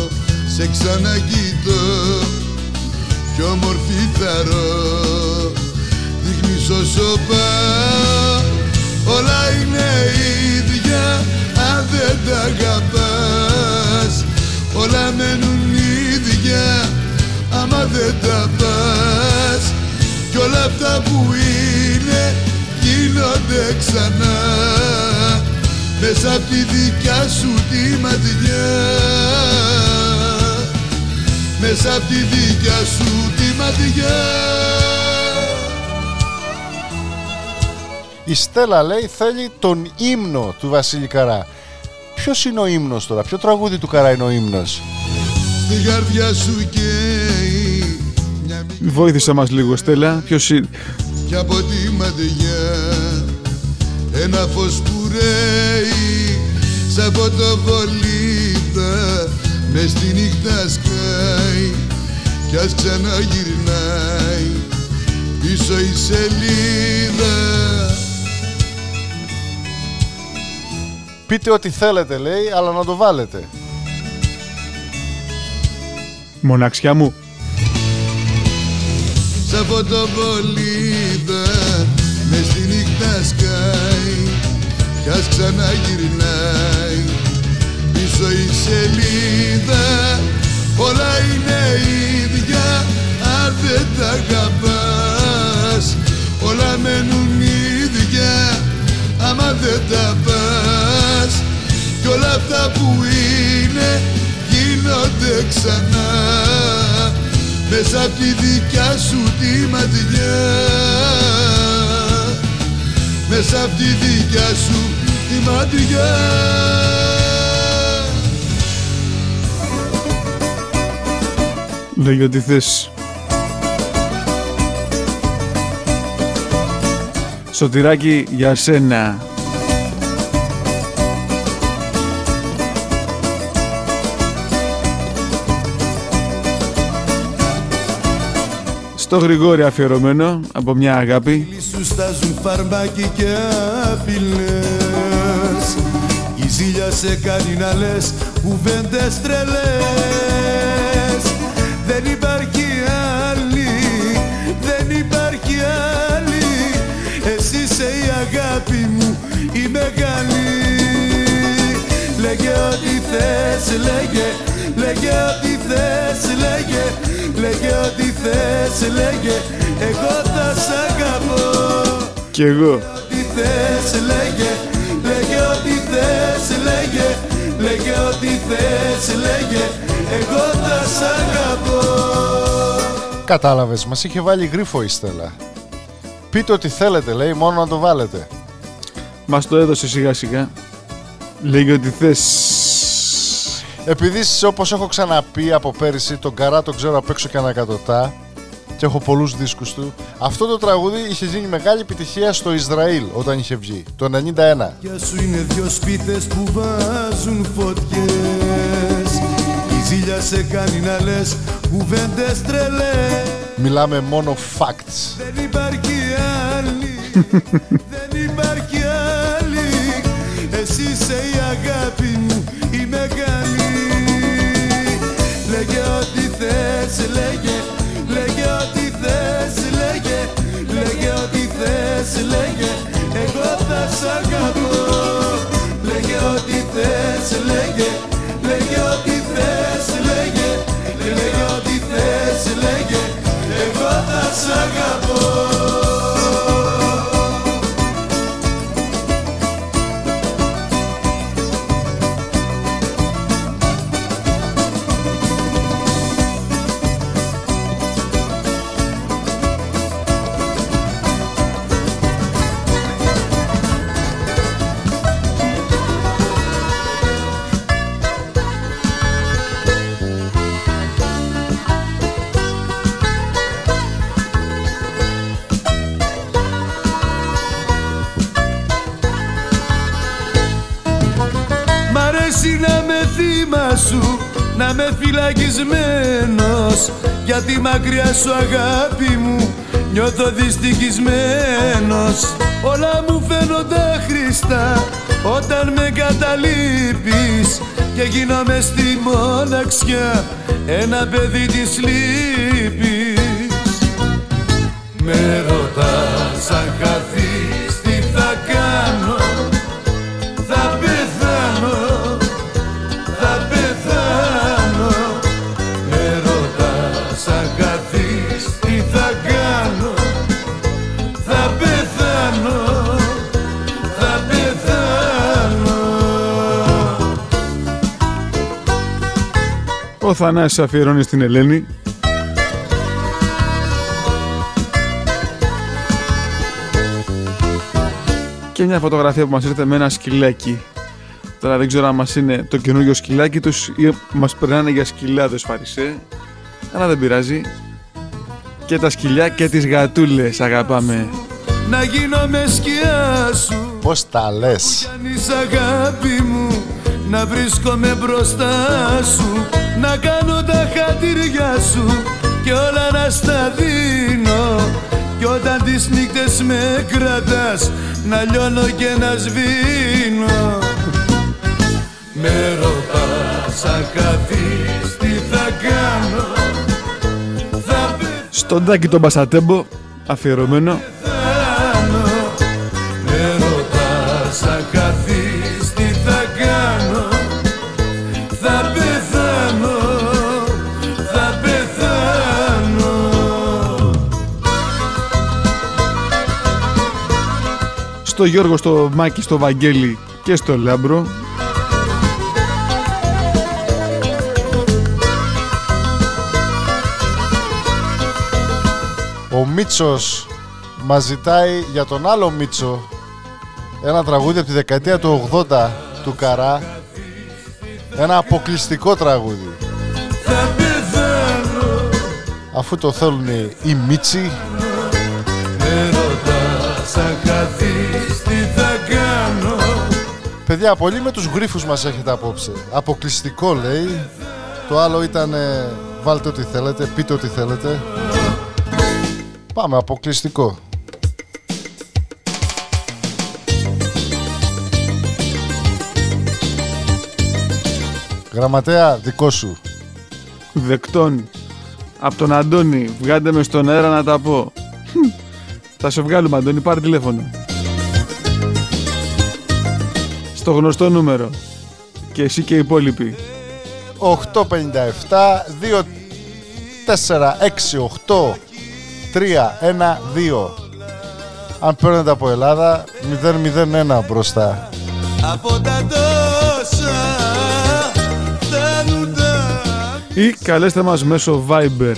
σε ξανακοιτώ κι όμορφη θαρώ, δείχνεις όσο πάω. Όλα είναι ίδια αν δεν τα αγαπάς. Όλα μένουν ίδια άμα δεν τα πας. Κι όλα αυτά που είναι γίνονται ξανά μέσα απ' τη δικιά σου τη ματιά. Μέσα απ' τη δικιά σου τη ματιά. Η Στέλλα λέει θέλει τον ύμνο του Βασίλη Καρά. Ποιος είναι ο ύμνος τώρα, ποιο τραγούδι του Καρά είναι ο ύμνος? Στη καρδιά σου καίει μια... Βοήθησε μας λίγο Στέλλα, ποιος είναι? Κι από τη ματιά ένα φως που ρέει σαν φωτοβολίδα μες στη νύχτα σκάει κι ας ξαναγυρνάει πίσω η σελίδα. Πείτε ό,τι θέλετε, λέει, αλλά να το βάλετε. Μοναξιά μου. Σαν φωτοβολίδα μες στη νύχτα σκάει κι ας ξαναγυρνάει πίσω η σελίδα. Όλα είναι ίδια αν δεν τα αγαπάς. Όλα μένουν ίδια άμα δεν τα πας. Κι όλα αυτά που είναι γίνονται ξανά μέσα απ' τη δικιά σου τη ματιά, μέσα απ' τη δικιά σου τη ματιά. Λέγε ότι θες. Σωτηράκι, για σένα. Στο Γρηγόρη αφιερωμένο, από μια αγάπη. Οι φίλοι σου στάζουν φαρμάκι και απειλές. Η ζήλια σε κάνει να λες κουβέντες τρελές. Δεν υπάρχει άλλη, δεν υπάρχει άλλη. Εσύ είσαι η αγάπη μου, η μεγάλη. Λέγε ό,τι θες, λέγε, λέγε ό,τι θες, λέγε. Λέγε ό,τι θες, λέγε, εγώ θα σ' αγαπώ. Κι εγώ. Ό,τι θες, λέγε, λέγε ό,τι θες, λέγε. Λέγε ό,τι θες, λέγε, εγώ θα σ' αγαπώ. Κατάλαβες, μας είχε βάλει γρίφο η Στέλλα. Πείτε ό,τι θέλετε, λέει, μόνο να το βάλετε. Μας το έδωσε σιγά σιγά. Λέγε ό,τι θες. Επειδή, όπως έχω ξαναπεί από πέρυσι, τον Καρά τον ξέρω απ' έξω και ανακατοτά και έχω πολλούς δίσκους του, αυτό το τραγούδι είχε γίνει μεγάλη επιτυχία στο Ισραήλ όταν είχε βγει, το 91. Για σου είναι δυο σπίτες που βάζουν φωτιές. Η ζήλια σε κάνει να λες κουβέντες τρελές. Μιλάμε μόνο facts. Δεν υπάρχει άλλη, δεν υπάρχει άλλη. Εσύ είσαι η αγάπη μου, η μεγάλη. Λέγε ό,τι θες, λέγε, λέγε ό,τι θες, λέγε. Λέγε ό,τι θες, λέγε, εγώ θα σ' αγαπώ. Λέγε ό,τι θες, λέγε, λέγε ό,τι θες, λέγε. Λέγε ό,τι θες, λέγε, εγώ θα σ' αγαπώ. Να με φυλακισμένος, γιατί μακριά σου αγάπη μου νιώθω δυστυχισμένος. Όλα μου φαίνονται χρηστά όταν με καταλείπεις και γίνομαι στη μοναξιά ένα παιδί της λύπης. Με ρωτάς αν χαθείς τι θα κάνω. Ο Θανάσης αφιερώνει στην Ελένη. Και μια φωτογραφία που μας ήρθε με ένα σκυλάκι. Τώρα δεν ξέρω αν μας είναι το καινούργιο σκυλάκι τους ή μας περνάνε για σκυλάδες φαρισέ. Αλλά δεν πειράζει. Και τα σκυλιά και τις γατούλες αγαπάμε. Να γίνω με σκιά σου. Πώς τα λες. Αγάπη μου, να βρίσκομαι μπροστά σου. Να κάνω τα χατήρια σου και όλα να στα δίνω. Κι όταν τις νύχτες με κρατάς να λιώνω και να σβήνω. Με ρωτάς ακαθείς τι θα κάνω. Στον Τάκη τον Πασατέμπο αφιερωμένο. Με ρωτάς ακαθείς τι θα κάνω. Θα πεθάνω, θα πεθάνω. Στο Γιώργο, στο Μάκη, στο Βαγγέλη και στο Λάμπρο. Ο Μίτσος μας ζητάει για τον άλλο Μίτσο ένα τραγούδι από τη δεκαετία του 80 του Καρά. Ένα αποκλειστικό τραγούδι. Αφού το θέλουν οι Μίτσοι. Παιδιά, πολύ με τους γρίφους μας έχετε απόψε. Αποκλειστικό λέει. Το άλλο ήταν βάλτε ό,τι θέλετε, πείτε ό,τι θέλετε. Πάμε, αποκλειστικό. Γραμματέα, δικό σου. Δεκτών. Από τον Αντώνη, βγάλτε με στον αέρα να τα πω. Θα σε βγάλουμε, Αντώνη, πάρε τηλέφωνο. Στο γνωστό νούμερο. Και εσύ και οι υπόλοιποι. 857-2468 3-1-2. Αν παίρνετε από Ελλάδα 0-0-1 μπροστά. Ή καλέστε μας μέσω Viber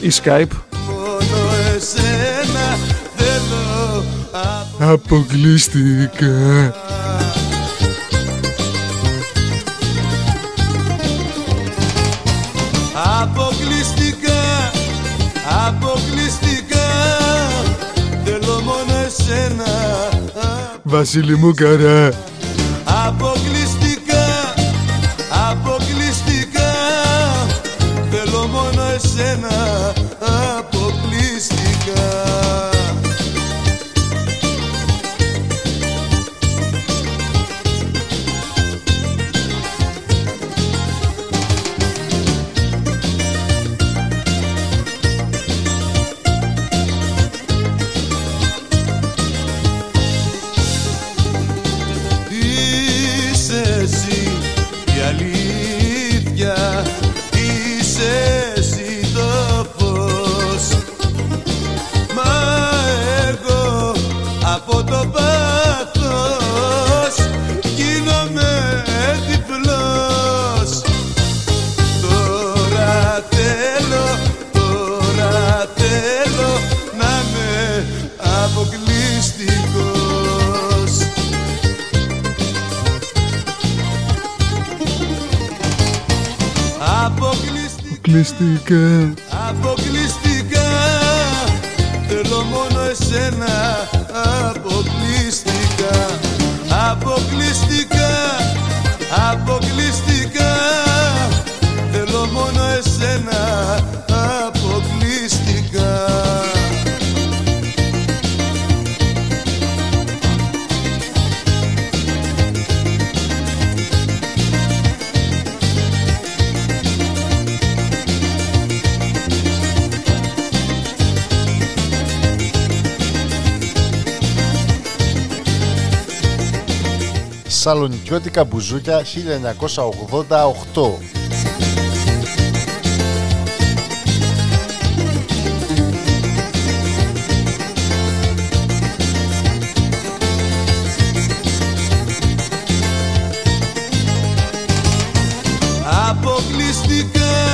ή Skype. Αποκλειστικά. Αποκλειστικά, θέλω μόνο εσένα. Βασίλη μου Καρά. Αποκλειστικά, αποκλειστικά, θέλω μόνο εσένα. Αποκλειστικά. Αποκλειστικά, αποκλειστικά, θέλω μόνο εσένα. Αποκλειστικά, αποκλειστικά, αποκλειστικά, θέλω μόνο εσένα. Αποκλειστικά. Σαλονικιώτικα μπουζούκια 1988. Αποκλειστικά,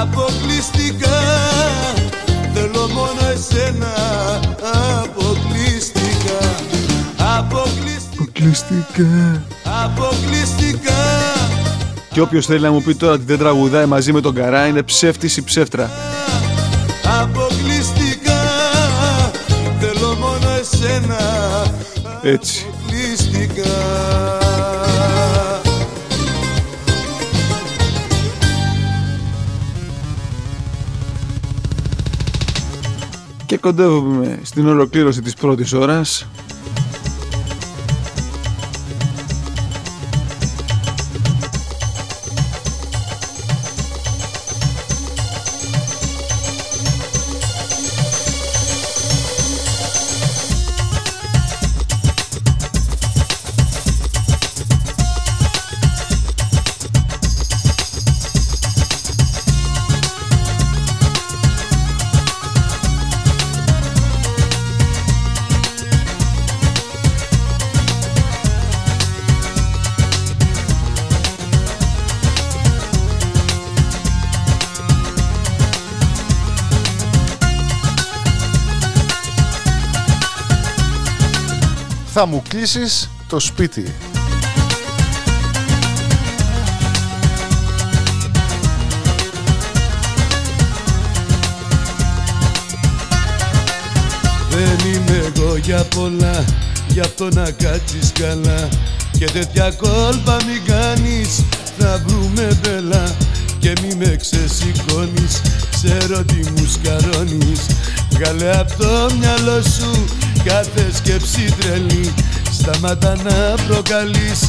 αποκλειστικά, θέλω μόνο εσένα. Αποκλειστικά, αποκλειστικά. Αποκλειστικά. Αποκλειστικά. Και όποιος θέλει να μου πει τώρα ότι δεν τραγουδάει μαζί με τον Καρά είναι ψεύτης ή ψεύτρα. Αποκλειστικά, θέλω μόνο εσένα. Έτσι. Αποκλειστικά. Και κοντεύουμε στην ολοκλήρωση της πρώτης ώρας. θα μου κλείσεις το σπίτι. Δεν είμαι εγώ για πολλά, γι' αυτό να κάτσεις καλά. Και τέτοια κόλπα μην κάνεις, θα βρούμε μπελά. Και μη με ξεσηκώνεις, ξέρω τι μου σκαρώνεις. Βγάλε απ' το μυαλό σου κάθε σκέψη τρελή. Σταμάτα να προκαλείς,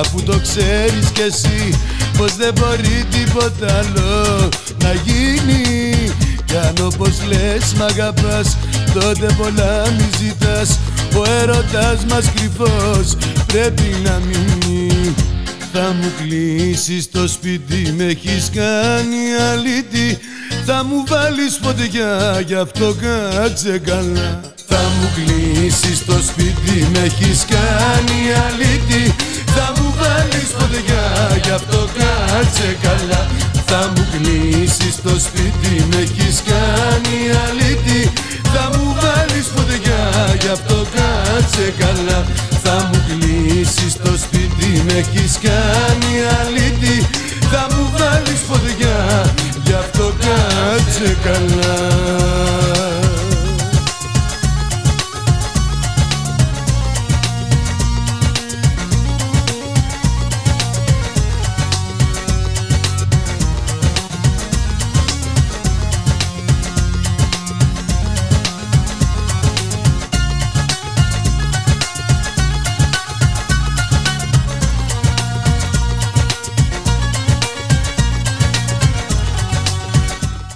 αφού το ξέρεις κι εσύ πως δεν μπορεί τίποτα άλλο να γίνει. Κι αν όπως λες μ' αγαπάς, τότε πολλά μη ζητάς. Ο έρωτας μας κρυφός πρέπει να μείνει. Θα μου κλείσεις το σπίτι, με έχεις κάνει αλήτη. Θα μου βάλεις φωτιά, γι' αυτό κάτσε καλά. Θα μου κλείσεις το σπίτι, με έχεις κάνει αλήτη. Θα μου βάλεις φωτιά, γι' αυτό κάτσε καλά. Θα μου κλείσεις το σπίτι, με έχεις κάνει αλήτη. Θα μου βάλεις φωτιά, γι' αυτό κάτσε καλά. Θα μου κλείσεις το σπίτι, με έχεις κάνει αλήτη. Θα μου βάλεις φωτιά, γι' αυτό κάτσε καλά.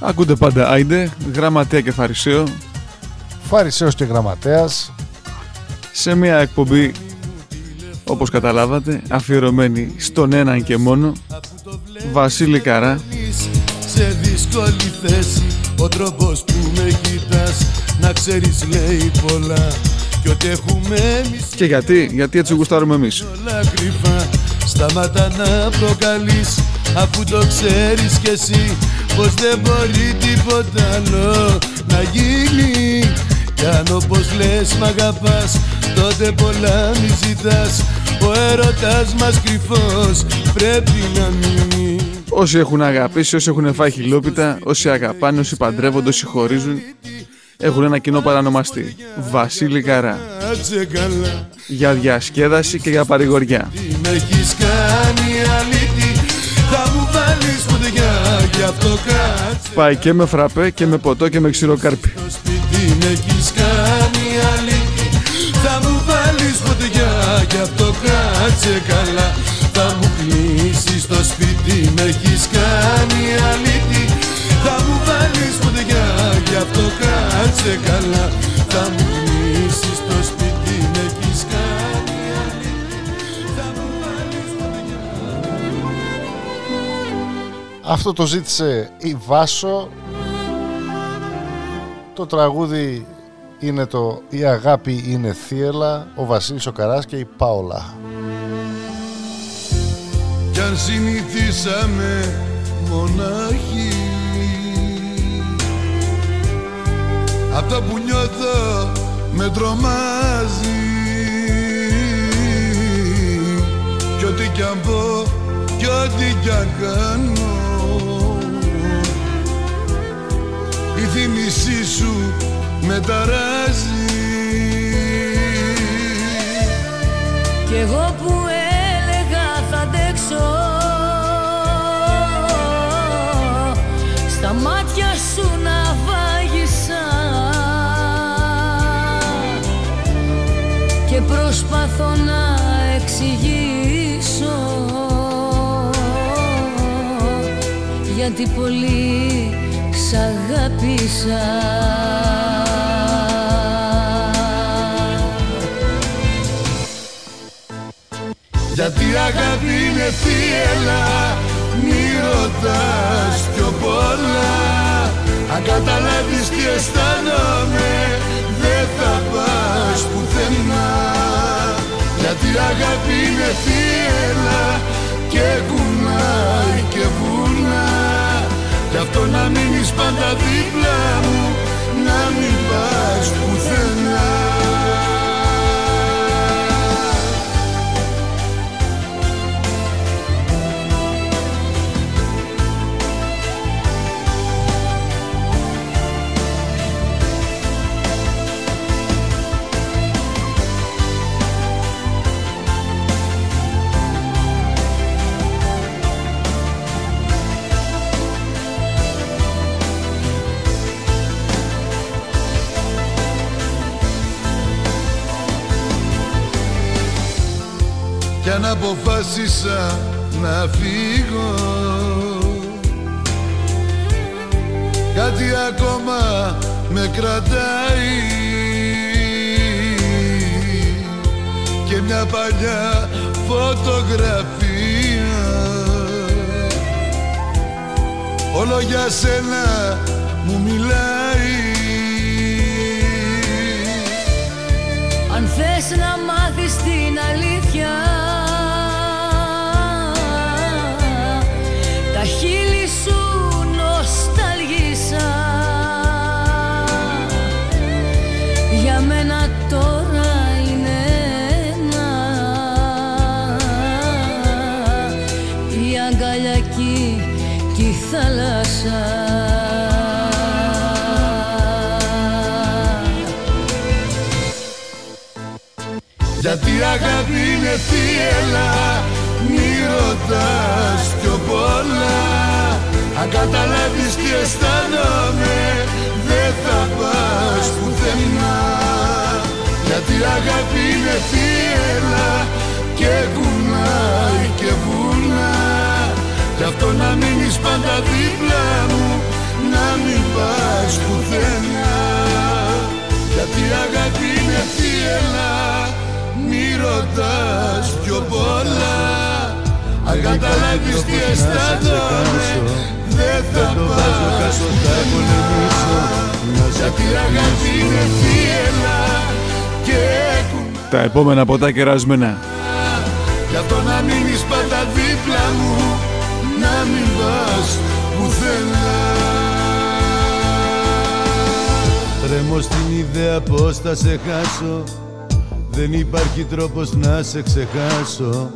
Ακούτε πάντα Άιντε, Γραμματέα και Φαρισαίο. Φαρισαίος και Γραμματέας. Σε μια εκπομπή, όπως καταλάβατε, αφιερωμένη στον έναν και μόνο Βασίλη Καρά. Σε δύσκολη θέση, ο τρόπος που με κοιτάς, να ξέρεις λέει πολλά. Κι ότι έχουμε εμείς. Και γιατί έτσι γουστάρουμε εμείς. Σταμάτα να προκαλείς, αφού το ξέρεις κι εσύ πως δεν μπορεί τίποτα άλλο να γίνει. Κι αν όπως λες μ' αγαπάς, τότε πολλά μη ζητάς. Ο έρωτας μας κρυφός πρέπει να μείνει. Όσοι έχουν αγαπήσει, όσοι έχουν φάει χιλόπιτα, όσοι αγαπάνε, όσοι παντρεύονται, όσοι χωρίζουν, έχουν ένα κοινό παρανομαστή, Βασίλη Καρά. Για διασκέδαση και για παρηγοριά. Μ' έχεις κάνει αλήτη, θα μου βάλεις φωτιά, γι' αυτό κάτσε. Πάει και με φραπέ και με ποτό και με ξηρό κάρπι. Στο σπίτι μ' έχεις κάνει αλήτη, θα μου βάλεις φωτιά, γι' αυτό κάτσε καλά. Θα μου κλείσεις το σπίτι, μ' έχεις κάνει αλήτη. Θα μου βάλεις φωτιά, γι' αυτό κάτσε καλά. Θα μου κλείσεις το σπίτι, μ' έχεις κάνει. Αυτό το ζήτησε η Βάσο. Το τραγούδι είναι το «Η αγάπη είναι θύελα», ο Βασίλης ο Καράς και η Πάολα. Κι αν συνηθίσαμε μονάχοι, αυτό που νιώθω με τρομάζει. Κι ό,τι κι αν πω, κι ό,τι κι αν κάνω, η θύμησή σου με ταράζει. Κι εγώ που έλεγα θα αντέξω, στα μάτια σου να βάγισα. Και προσπαθώ να εξηγήσω γιατί πολύ σ' αγάπησα. Γιατί αγάπη είναι θύελα, μη ρωτάς πιο πολλά. Αν καταλάβεις τι αισθάνομαι, δεν θα πας πουθενά. Γιατί αγάπη είναι θύελα και κουνάει και βουνά. Γι' αυτό να μείνεις πάντα δίπλα μου, να μην πας πουθενά. κι αν αποφάσισα να φύγω, κάτι ακόμα με κρατάει και μια παλιά φωτογραφία. Όλο για σένα μου μιλάει. Αν θες να μάθεις την αλήθεια, τα χείλη σου νοσταλγήσα. Για μένα τώρα είναι ένα, η αγκαλιά εκεί κι η θάλασσα. Γιατί αγάπη είναι θύελα, μη ρωτάς πιο πολλά. Αν καταλάβεις τι αισθάνομαι, δεν θα πας πουθενά. Γιατί αγάπη είναι θύελα και κουνάει και βουνά. Γι' αυτό να μείνεις πάντα δίπλα μου, να μην πας πουθενά. Γιατί αγάπη είναι θύελα, μη ρωτάς πιο πολλά. Αν καταλάβεις τι αισθάνομαι, δεν θα πας πουθενά. Γιατί αγάπη είναι θύελα και κουνά. Τα επόμενα ποτά κερασμένα. Γι' αυτό να μείνεις πάντα δίπλα μου, να μην πας πουθενά. Τρέμω στην ιδέα πως θα σε χάσω, δεν υπάρχει τρόπος να σε ξεχάσω.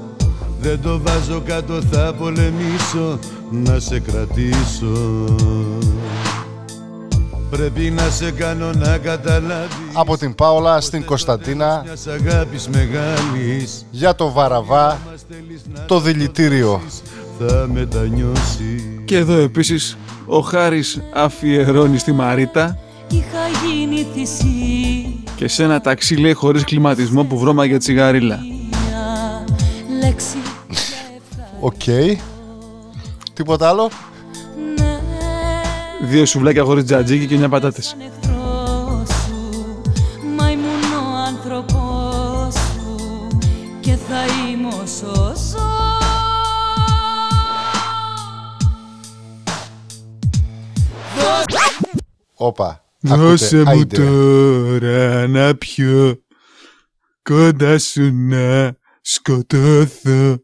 Δεν το βάζω κάτω, θα πολεμήσω να σε κρατήσω. Πρέπει να σε κάνω να καταλάβεις. Από την Πάολα στην Κωνσταντίνα, για το Βαραβά, το δηλητήριο. Θα μετανιώσει. Και εδώ επίσης ο Χάρης αφιερώνει στη Μαρίτα. Είχα γίνει θυσία. Και σε ένα ταξί, λέει, χωρίς κλιματισμό που βρώμαγε τσιγαρίλα. Οκ. Okay. Τίποτα άλλο. Δύο σουβλάκια χωρίς τζατζίκι και μια πατάτες. Όπα. Δώσε μου τώρα να πιω, κοντά σου να σκοτώθω.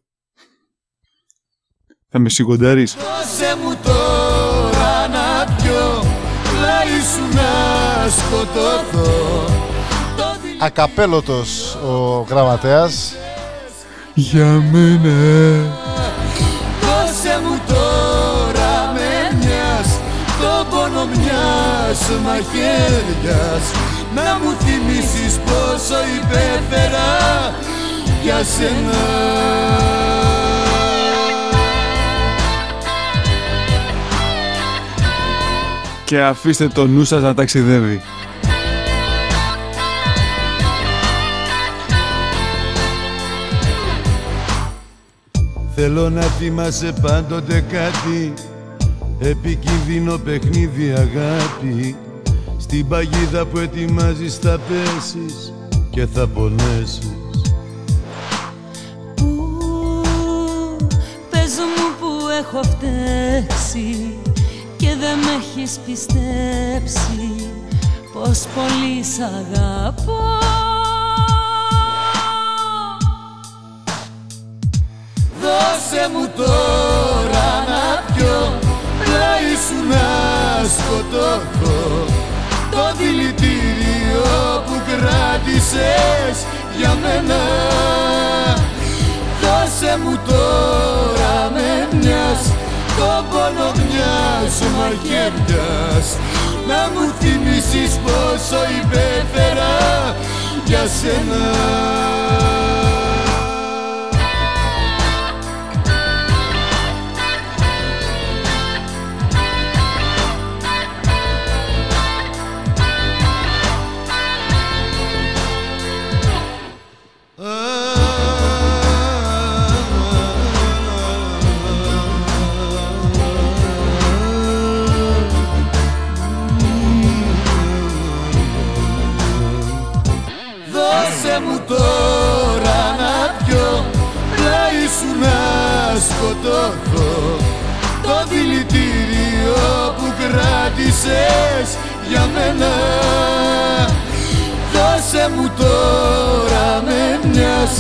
Θα με συγκοντάρεις. Δώσε μου τώρα να πιω, πλάι σου να σκοτώθω. Ακαπέλωτος ο γραμματέας. Για μένα. Δώσε μου τώρα με μιας, το πόνο μιας μαχαίριας, να μου θυμίσεις πόσο υπέφερα για σένα. Και αφήστε το νου σας να ταξιδεύει. Θέλω να θυμάσαι πάντοτε κάτι, επικίνδυνο παιχνίδι αγάπη. Στην παγίδα που ετοιμάζεις θα πέσεις και θα πονέσεις. Πες μου που έχω φταίξει και δεν με έχεις πιστέψει πως πολύ σ' αγαπώ. Δώσε μου τώρα να πιω, πλάι σου να σκοτώθω. Το δηλητήριο που κράτησες για μένα. Δώσε μου τώρα με μιας, το πόνο μιας μαχαίριας, να μου θυμίσεις πόσο υπέφερα για σένα. μου τώρα να πιω, πλάι σου να σκοτωθώ, το δηλητήριο που κράτησες για μένα. Δώσε μου τώρα με μιας,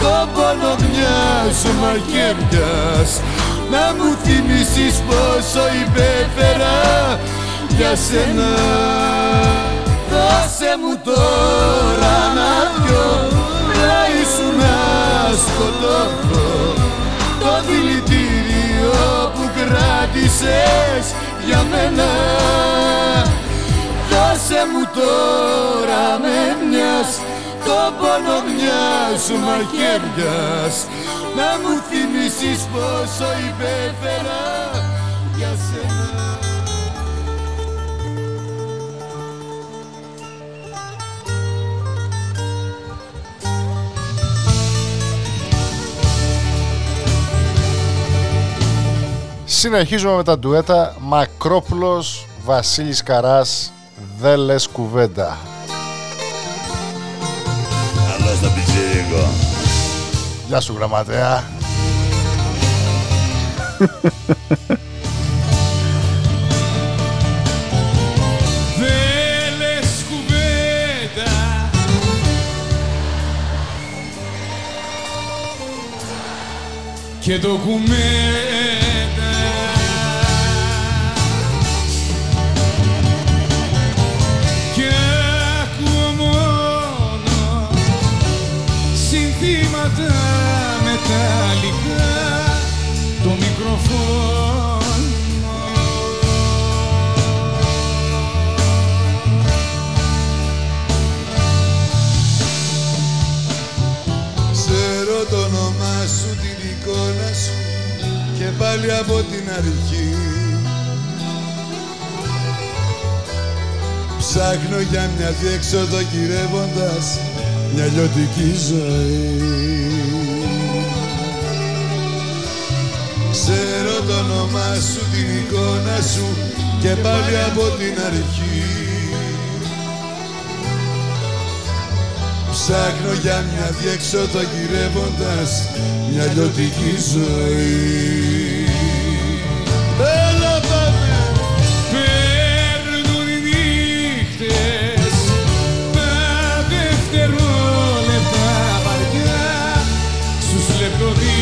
το πόνο μιας μαχαιριάς, να μου θυμίσεις πόσο υπέφερα για σένα. Δώσε μου τώρα να πιω, πλάι σου να σκοτωθώ, το δηλητήριο που κράτησες για μένα. Δώσε μου τώρα με μιας, το πόνο μιας μαχαιριάς, να μου θυμίσεις πόσο υπέφερα για σένα. Συνεχίζουμε με τα ντουέτα Μακρόπουλος, Βασίλης Καράς, Δε λες κουβέντα. Καλώς το πιτσιρίκο. Γεια σου γραμματέα. Δε λες κουβέντα, και το κουμέ μεταλλικά το μικρόφωνο. Ξέρω το όνομά σου, την εικόνα σου και πάλι από την αρχή. Ψάχνω για μια διέξοδο γυρεύοντας μια λιωτική ζωή. Ξέρω το όνομά σου, την εικόνα σου και πάλι από την αρχή. Ψάχνω για μια διέξοδο γυρεύοντας μια λιωτική ζωή. Έλα πάμε! Παίρνουν οι νύχτες τα δευτερόλεπτα βαριά στους λεπτοδείχτες.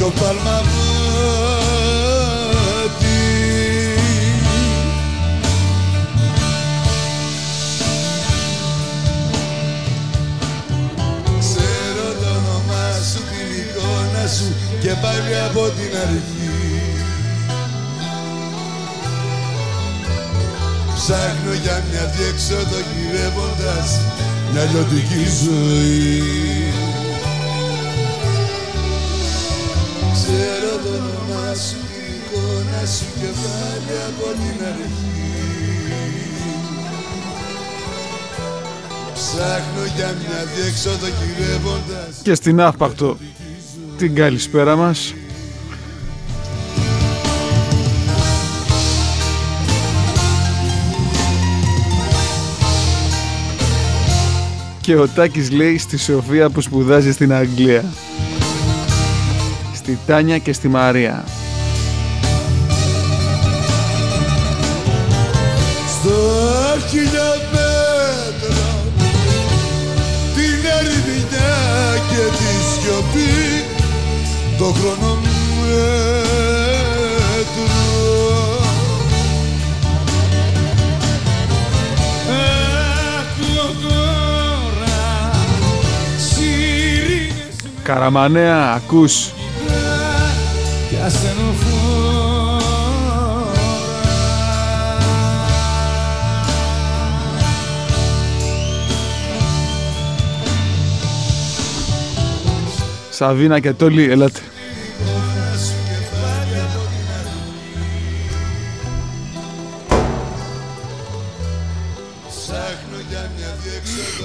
Το παλμαβάτι. Ξέρω το όνομά σου, την εικόνα σου και πάλι από την αρχή. Ψάχνω για μια διέξοδο γυρεύοντας μια λιωτική ζωή. Ξέρω το όνομά σου, την εικόνα σου και πάλι από την αρχή. Ψάχνω για μια διέξοδο γυρεύοντας. Και στην Αύπακτο την καλησπέρα μας. Και ο Τάκης λέει στη Σοφία που σπουδάζει στην Αγγλία, στη Τάνια και στη Μαρία. Στο χιλιά μέτρα την ερημιά και τη σιωπή το χρονομέτρο. Ακούω τώρα σιρήνες. Καραμανέα, ακούς. Ασθενοφόρα. Σαβίνα και Τόλι, ελάτε.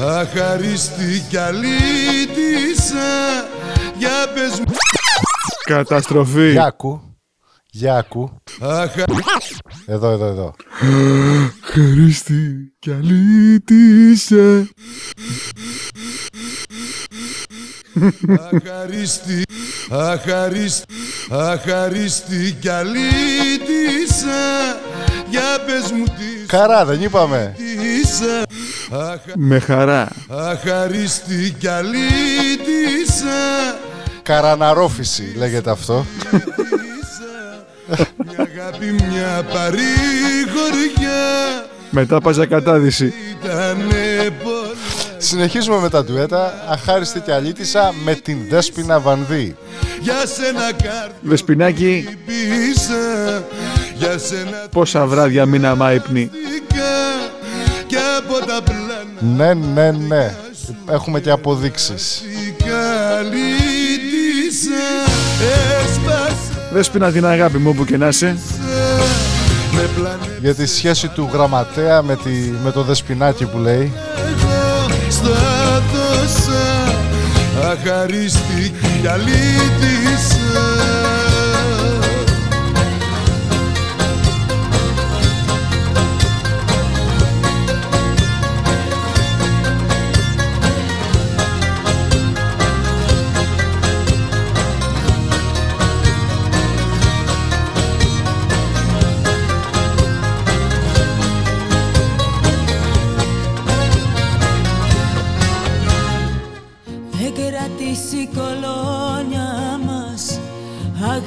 Αχαρίστη κι αλήτησα. Για πες μου. Καταστροφή. Γιάκου. Εδώ. Αχαρίστη κι αλήτησα. Αχαρίστη κι αλήτησα. Για πες μου τι. Χαρά δεν είπαμε. Με χαρά. Αχαρίστη κι αλήτησα. Καραναρόφηση λέγεται αυτό. Μια αγάπη, μια παρηγοριά. Μετά παζακατάδυση. Συνεχίζουμε με τα ντουέτα. Αχάριστη και αλήτησα με την Δέσποινα Βανδύ. Δεσποινάκι, πόσα βράδια μείναμε άυπνοι. Ναι. Έχουμε και αποδείξεις. Δέσποινα την αγάπη μου όπου και να είσαι. Για τη σχέση του γραμματέα με το Δεσποινάκι που λέει. Αχαρίστη κι αλήτησα.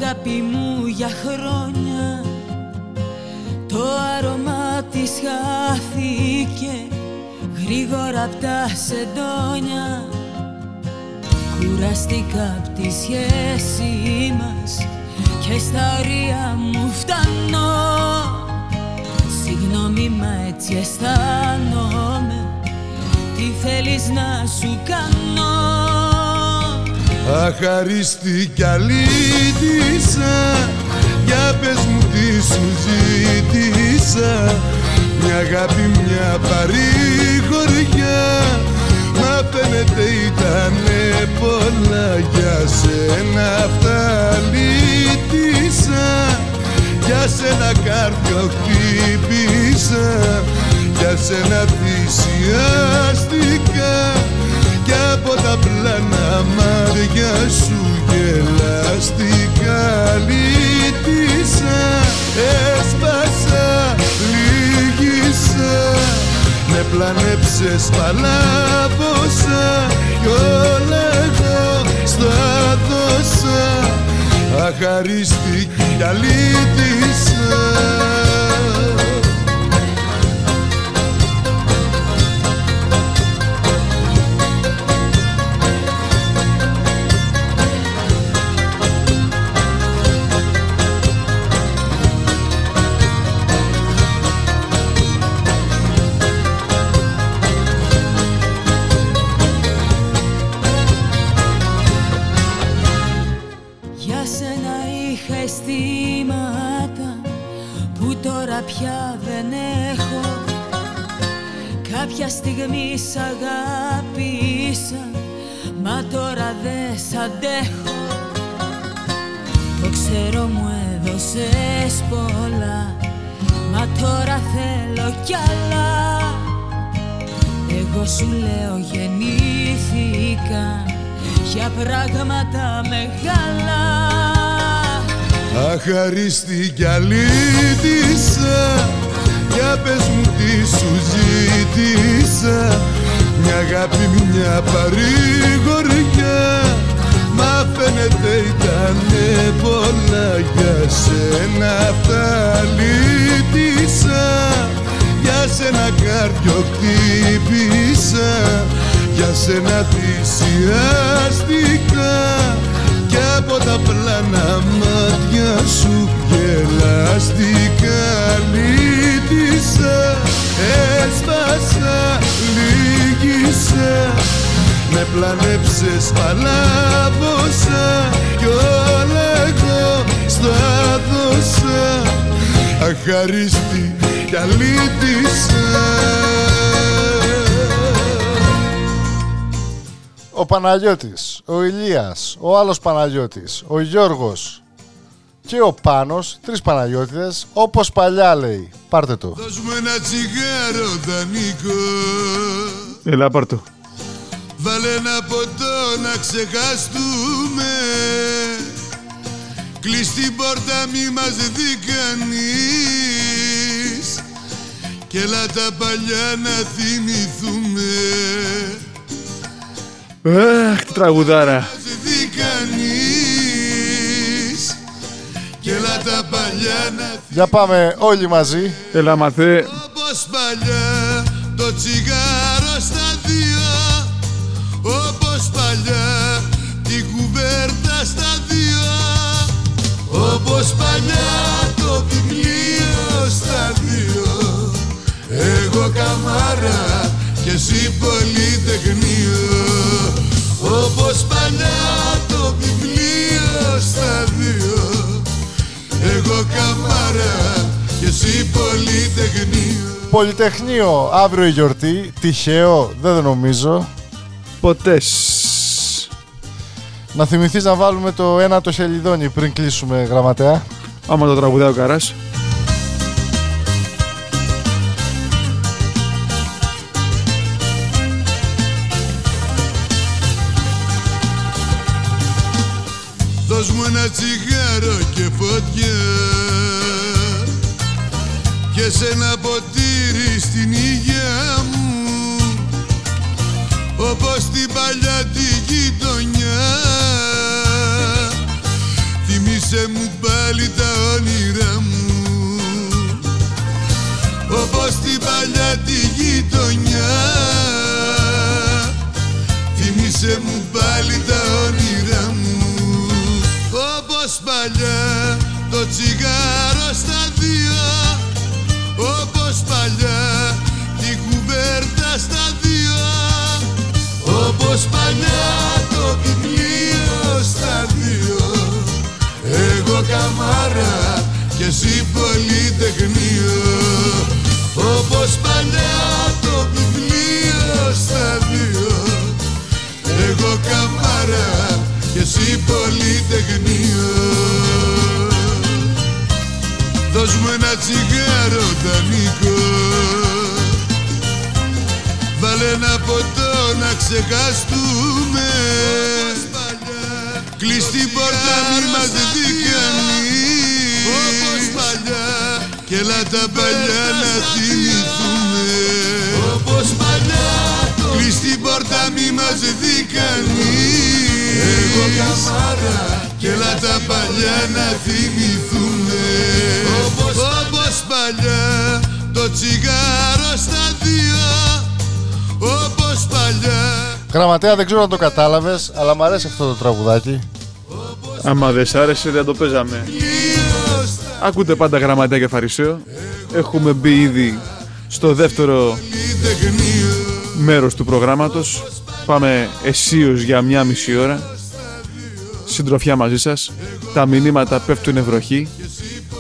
Αγάπη μου για χρόνια, το άρωμα της χάθηκε γρήγορα απ' τα σεντόνια. Κουραστικά απ' τη σχέση μας και στα ωρία μου φτάνω. Συγγνώμη μα έτσι αισθάνομαι, τι θέλεις να σου κάνω. Αχαρίστη κι αλήτησα. Για πες μου τι σου ζήτησα. Μια αγάπη, μια παρηγοριά. Μα φαίνεται ήτανε πολλά. Για σένα αυτά αλήτησα. Για σένα κάρδιο χτύπησα. Για σένα θυσιάστηκα. Κι από τα πλάνα μάρια σου γελαστικά αλήτησα. Έσπασα, λύγησα. Με πλανέψες, παλάβωσα. Κι όλα εγώ στα δώσα. Αχαρίστη κι αλήτησα. Κάποια στιγμή σ' αγάπησα, μα τώρα δε σ' αντέχω. Το ξέρω μου έδωσες πολλά, μα τώρα θέλω κι άλλα. Εγώ σου λέω γεννήθηκα για πράγματα μεγάλα. Αχαρίστη κι αλήτησα. Για πες μου τι σου ζήτησα. Μια αγάπη, μια παρηγοριά. Μα φαίνεται ήτανε πολλά. Για σένα αυτά αλήτησα. Για σένα κάρδιο χτύπησα. Για σένα θυσιάστηκα. Κι από τα πλάνα μάτια σου γελαστικά αλήτησα. Έσπασα, λύγησα. Με πλανέψες, παλάβωσα. Κι όλα εγώ στα δώσα. Αχαρίστη κι αλήτησα. ο Παναγιώτης, ο Ηλίας, ο άλλος Παναγιώτης, ο Γιώργος και ο Πάνος, τρεις Παναγιώτηδες, όπως παλιά λέει. Πάρτε το. Δώσ' μου ένα τσιγάρο, Δανίκο. Έλα, πάρ' το. Βάλε ένα ποτό να ξεχαστούμε. Κλείς την πόρτα, μη μας δει κανείς. Κι έλα τα παλιά να θυμηθούμε. Αχ, τι τραγουδάρα. Για πάμε όλοι μαζί. Έλα μαθέ. Όπως παλιά το τσιγάρο στα δύο. Όπως παλιά την κουβέρτα στα δύο. Όπως παλιά το βιβλίο στα δύο. Εγώ καμάρα και εσύ πολυτεχνείο. Όπως παλιά το βιβλίο στα δύο. Εγώ καμάρα και εσύ πολυτεχνείο. Πολυτεχνείο, αύριο η γιορτή. Τυχαίο, δεν νομίζω. Ποτέ. Να θυμηθείς να βάλουμε το ένα το χελιδόνι πριν κλείσουμε, γραμματέα. Άμα το τραγουδάει ο Καράς. Δώσ' μου ένα τσιγάρο και φωτιά και σε ένα ποτήρι στην υγειά μου, όπως την παλιά τη γειτονιά. Θυμήσε μου πάλι τα όνειρά μου, όπως την παλιά τη γειτονιά. Θυμήσε μου πάλι τα όνειρά μου. Όπως παλιά το τσιγάρο στα δύο. Όπως παλιά την κουβέρτα στα δύο. Όπως παλιά το βιβλίο στα δύο. Εγώ καμάρα και εσύ πολυτεχνείο. Όπως παλιά το βιβλίο στα δύο. Εγώ καμάρα και εσύ πολυτεχνείο. Δώσ' μου ένα τσιγάρο, Δανίκο. Βάλε ένα ποτό να ξεχαστούμε. Κλείς την πόρτα, μη μας δει κανείς. Όπως παλιά κι έλα τα παλιά να θυμηθούμε. Όπως παλιά. Κλείς την πόρτα, μη μας δει κανείς. Εγώ καμάρα και έλα τα παλιά να θυμηθούμε. Όπως παλιά το τσιγάρο στα δύο. Όπως παλιά. Γραμματέα, δεν ξέρω αν το κατάλαβες, αλλά μου αρέσει αυτό το τραγουδάκι. Άμα δεν σ' άρεσε δεν το παίζαμε. Ακούτε πάντα Γραμματέα και Φαρισαίο. Έχουμε μπει ήδη στο δεύτερο μέρος του προγράμματος. Πάμε αισίως για μια μισή ώρα. Συντροφιά μαζί σας. Τα μηνύματα πέφτουν βροχή.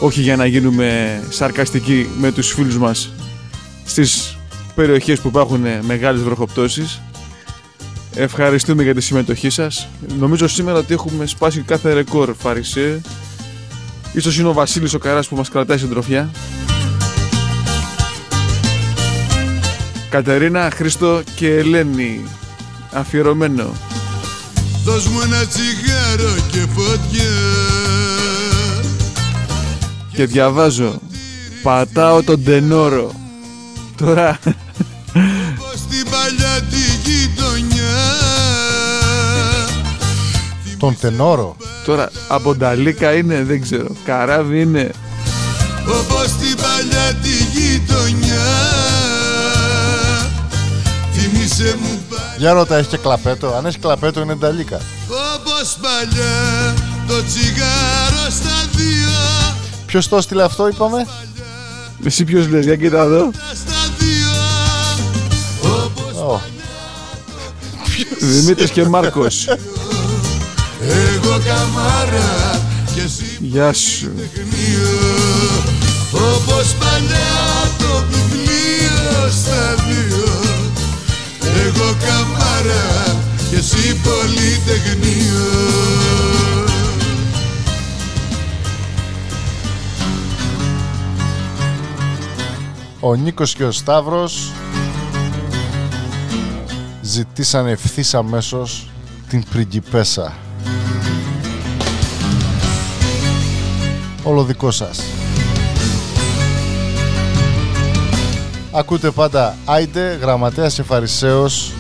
Όχι για να γίνουμε σαρκαστικοί με τους φίλους μας στις περιοχές που υπάρχουν μεγάλες βροχοπτώσεις. Ευχαριστούμε για τη συμμετοχή σας. Νομίζω σήμερα ότι έχουμε σπάσει κάθε ρεκόρ, Φαρισέ. Ίσως είναι ο Βασίλης ο Καράς που μας κρατάει συντροφιά. Κατερίνα, Χρήστο και Ελένη. Αφιερωμένο. Δώσ' μου ένα τσιγάρο και φωτιά. Και διαβάζω. Πατάω τον τενόρο. Τώρα. Στην παλιά τη γειτονιά. Τον τενόρο. Τώρα από νταλίκα είναι, δεν ξέρω. Καράβι είναι. Όπως στην παλιά τη γειτονιά. Θυμήσε μου. Για ρώτα, έχει και κλαπέτο. Αν έχει κλαπέτο είναι νταλίκα. Όπως παλιά το τσιγάρο στα δύο. Ποιος το έστειλε αυτό, είπαμε? Εσύ ποιος λες, για κοίτα εδώ. Oh. Δημήτρης και Μάρκος. Εγώ καμάρα και εσύ. Γεια σου. Όπως παλιά το βιβλίο στα δύο. Εγώ καμάρα και εσύ ο Νίκος και ο Σταύρος ζητήσαν ευθύς αμέσως την πριγκιπέσα. Όλο δικό σας. Ακούτε πάντα Άιντε, Γραμματέας και Φαρισαίος.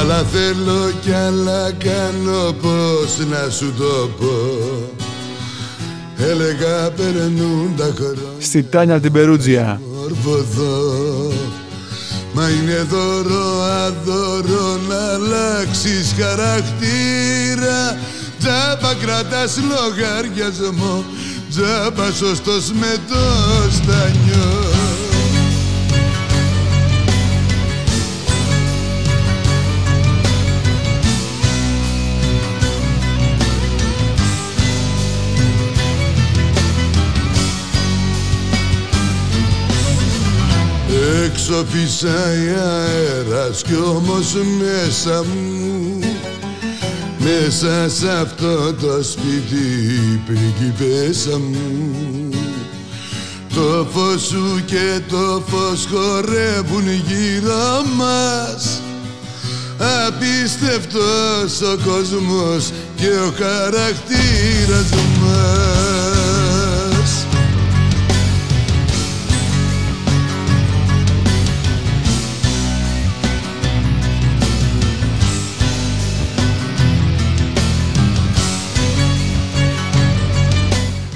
Αλλά θέλω κι άλλα κάνω, πώς να σου το πω. Έλεγα περνούν τα χρόνια. Στη Τάνια την Περούτζια. Μα είναι δώρο αδώρο να αλλάξεις χαρακτήρα. Τζάμπα κρατάς λογαριασμό, τζάμπα σωστός με το στανιό. Έξω φυσάει αέρας κι όμως μέσα μου, μέσα σ' αυτό το σπίτι η πριγκιπέσα μου. Το φως σου και το φως χορεύουν γύρω μας. Απίστευτος ο κόσμος και ο χαρακτήρας μας.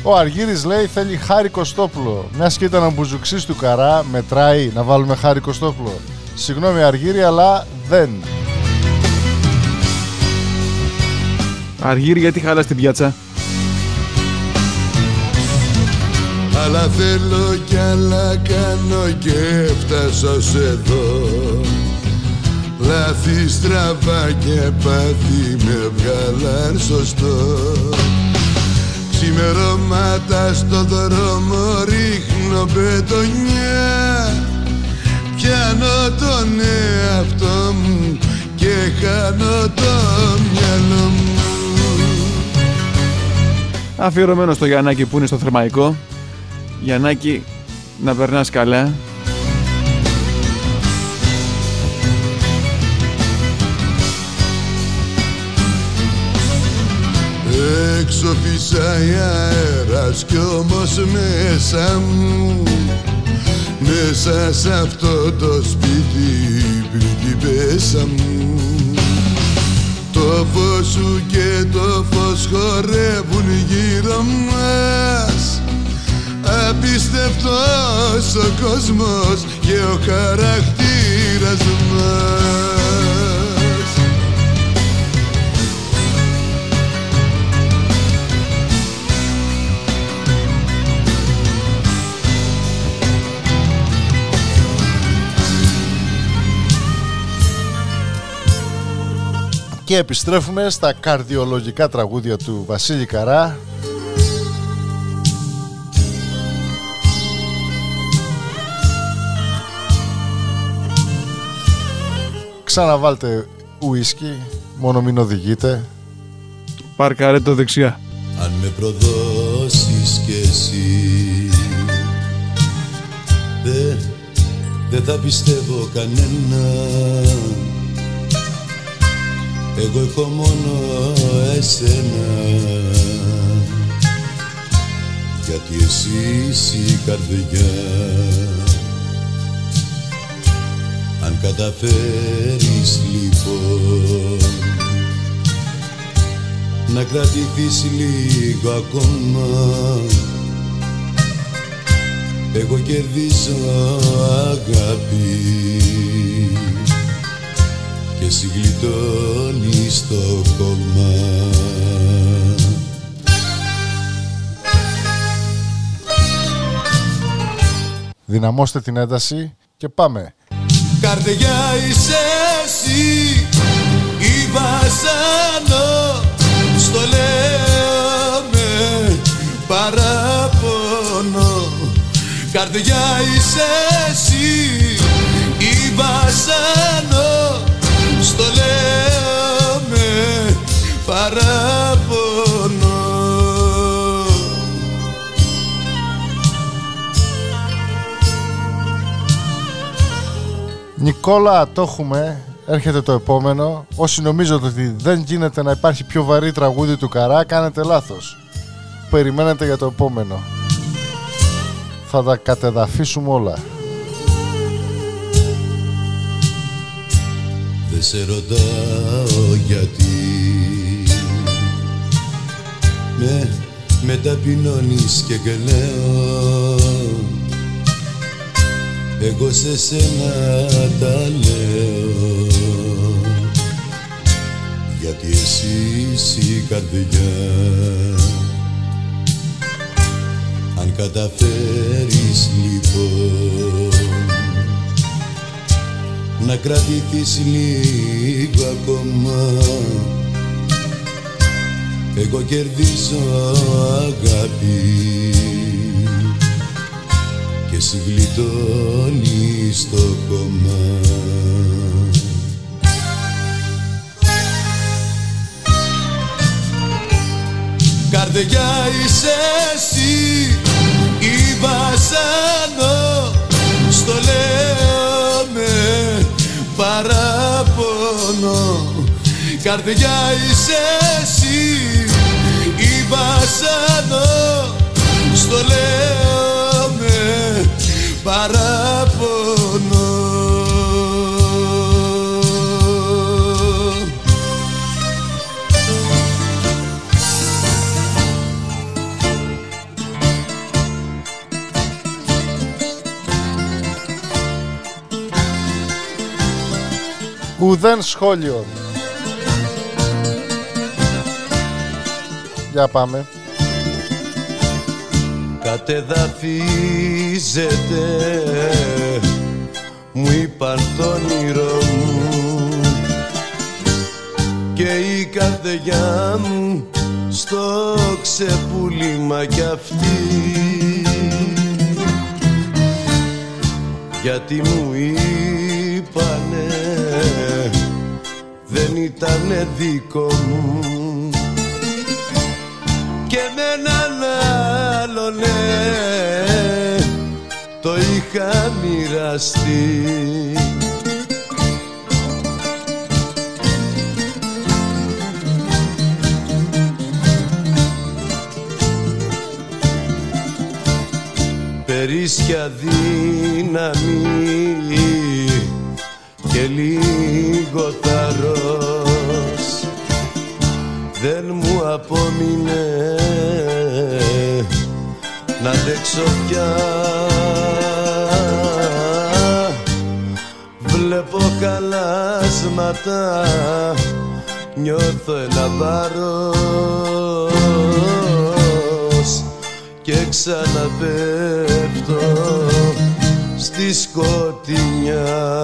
Ο Αργύρης λέει θέλει χάρη Κωστόπουλο. Μια σκήτα να μπουζουξείς του Καρά μετράει να βάλουμε χάρη Κωστόπουλο. Συγγνώμη Αργύρη, αλλά δεν. Αργύρη, γιατί χάλας την πιάτσα. Αλλά θέλω κι άλλα κάνω και έφτασα σε εδώ. Λάθη στραβά και πάθη με βγάλαν σωστό. Ξημερώματα στο δρόμο ρίχνω μπετονιά. Πιάνω τον εαυτό μου και χάνω το μυαλό μου. Αφιερωμένο στο Γιαννάκη που είναι στο Θερμαϊκό. Γιαννάκη, να περνάς καλά. Έξω φυσάει αέρας κι όμως μέσα μου, μέσα σ' αυτό το σπίτι η πριγκιπέσα μου. Το φως σου και το φως χορεύουν γύρω μας. Απίστευτος ο κόσμος και ο χαρακτήρας μας. Και επιστρέφουμε στα καρδιολογικά τραγούδια του Βασίλη Καρά. Ξαναβάλτε ουίσκι, μόνο μην οδηγείτε. Πάρκαρε το δεξιά. Αν με προδώσεις κι εσύ, δεν θα πιστεύω κανένα. Εγώ έχω μόνο εσένα, γιατί εσύ είσαι η καρδιά. Αν καταφέρεις λοιπόν να κρατηθείς λίγο ακόμα, εγώ κερδίζω αγάπη και συγκλιτώνει στο κόμμα. Δυναμώστε την ένταση και πάμε. Καρδιά είσαι εσύ ή βασανό, στο λέω με παραπονό. Καρδιά είσαι εσύ ή βασανό, στο λέω Νικόλα, το έχουμε. Έρχεται το επόμενο. Όσοι νομίζετε ότι δεν γίνεται να υπάρχει πιο βαρύ τραγούδι του Καρά, κάνετε λάθος. Περιμένετε για το επόμενο. Θα τα κατεδαφίσουμε όλα. Δεν σε ρωτάω γιατί με ταπεινώνεις και κλαίω. Εγώ σε σένα τα λέω, γιατί εσύ είσαι η καρδιά. Αν καταφέρεις λοιπόν να κρατηθείς λίγο ακόμα, εγώ κερδίζω αγάπη και εσύ γλιτώνεις το κόμμα. Καρδιά είσαι εσύ η βασανό, στο λέω με παραπονό. Καρδιά είσαι εσύ η βασανό, στο λέω με παραπονό. Ουδέν σχόλιο. Για πάμε. Κατεδαφίζεται, μου είπαν το όνειρό μου και η καρδιά μου στο ξεπούλημα κι αυτή, γιατί μου είπανε δεν ήτανε δικό μου και με έναν άλλο, ναι, το είχα μοιραστεί. Περίσσια δύναμη και λίγο θάρρος δεν μου απόμεινε να αντέξω πια. Βλέπω χαλάσματα, νιώθω ένα βάρος και ξαναπέφτω στη σκοτεινιά.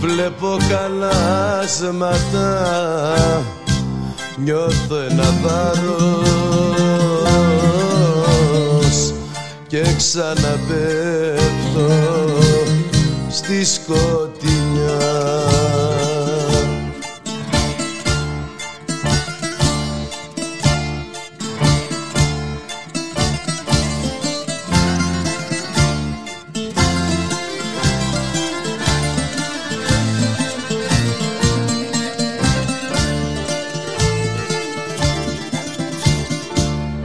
Βλέπω χαλάσματα, νιώθω ένα βάρος και ξαναπέφτω στη σκοτεινιά.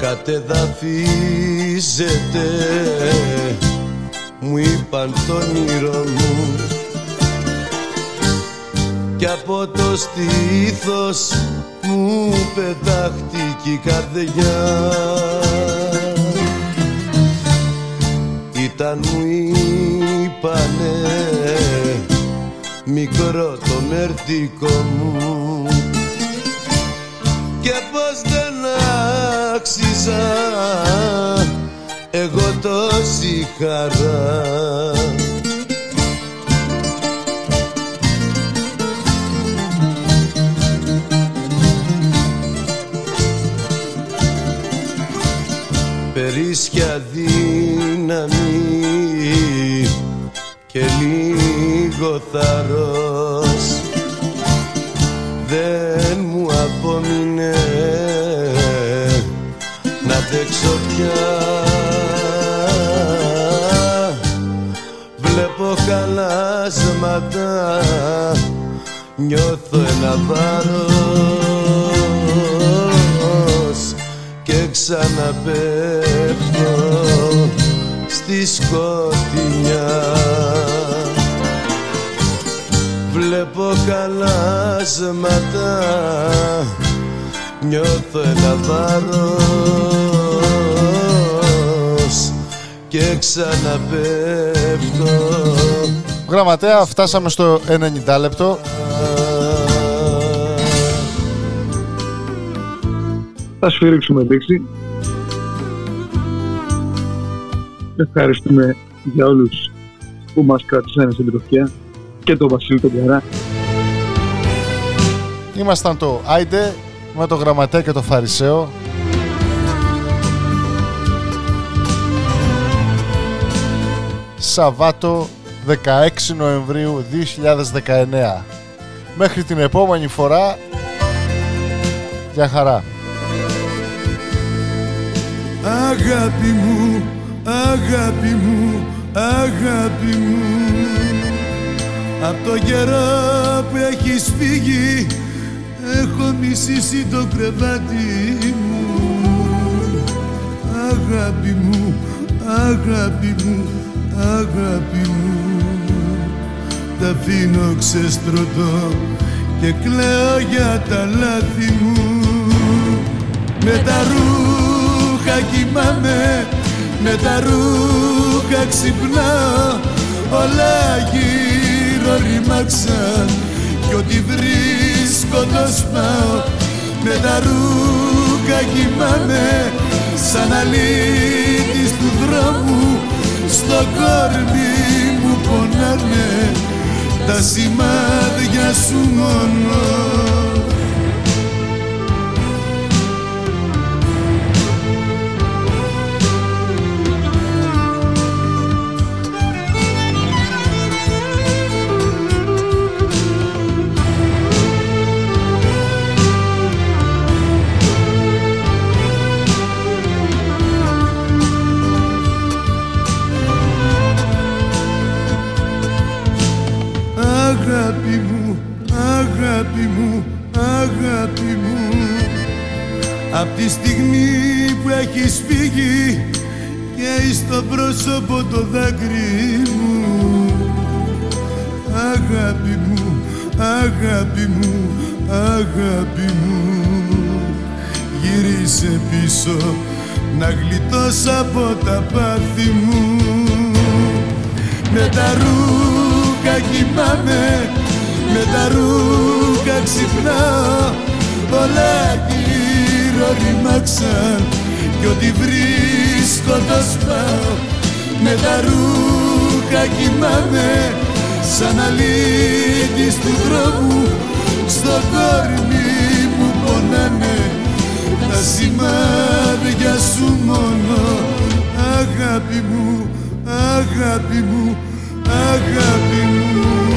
Κατεδαφίζεται, μου είπαν το όνειρό μου κι από το στήθος μου πετάχτηκε η καρδιά. Ήταν, μου είπανε, μικρό το μερτικό μου και πως δεν άξιζα εγώ τόση χαρά. Περίσσια δύναμη και λίγο θάρρος δεν μου απομείνε να αντέξω πια. ψέματα, νιώθω ένα βάρος και ξαναπέφτω στη σκοτεινιά. Βλέπω καλάσματα, νιώθω ένα βάρος και ξαναπέφτω. Γραμματέα, φτάσαμε στο 90 λεπτό. Θα σφυρίξουμε δείξη. Ευχαριστούμε για όλους που μας κρατήσανε στην τροφιά και τον Βασίλη τον Καρά. Ήμασταν το Άιντε με τον Γραμματέα και τον Φαρισαίο. Σαββάτο 16 Νοεμβρίου 2019. Μέχρι την επόμενη φορά, για χαρά. Αγάπη μου, αγάπη μου, αγάπη μου, απ' το καιρό που έχεις φύγει έχω μισήσει το κρεβάτι μου. Αγάπη μου, αγάπη μου, αγάπη μου, τ' αφήνω ξεστρωτώ και κλαίω για τα λάθη μου. Με τα ρούχα κοιμάμαι, με τα ρούχα ξυπνάω, όλα γύρω ρημάξαν κι ό,τι βρίσκω το σπάω. Με τα ρούχα κοιμάμαι, σαν αλήτης του δρόμου, στο κόρμι μου πονάνε τα σημάδια σου μόνο. Αγάπη μου, αγάπη μου, αγάπη μου, απ' τη στιγμή που έχεις φύγει καίει στο πρόσωπο το δάκρυ μου. Αγάπη μου, αγάπη μου, αγάπη μου, γύρισε πίσω να γλιτώσω από τα πάθη μου. Με τα ρούχα κοιμάμαι, με τα ρούχα ξυπνάω, όλα γύρω ρημάξαν κι ό,τι βρίσκω το σπάω. Με τα ρούχα κοιμάμαι, σαν αλήτης του δρόμου, στο κορμί μου πονάνε τα σημάδια σου μόνο. Αγάπη μου, αγάπη μου, αγάπη μου.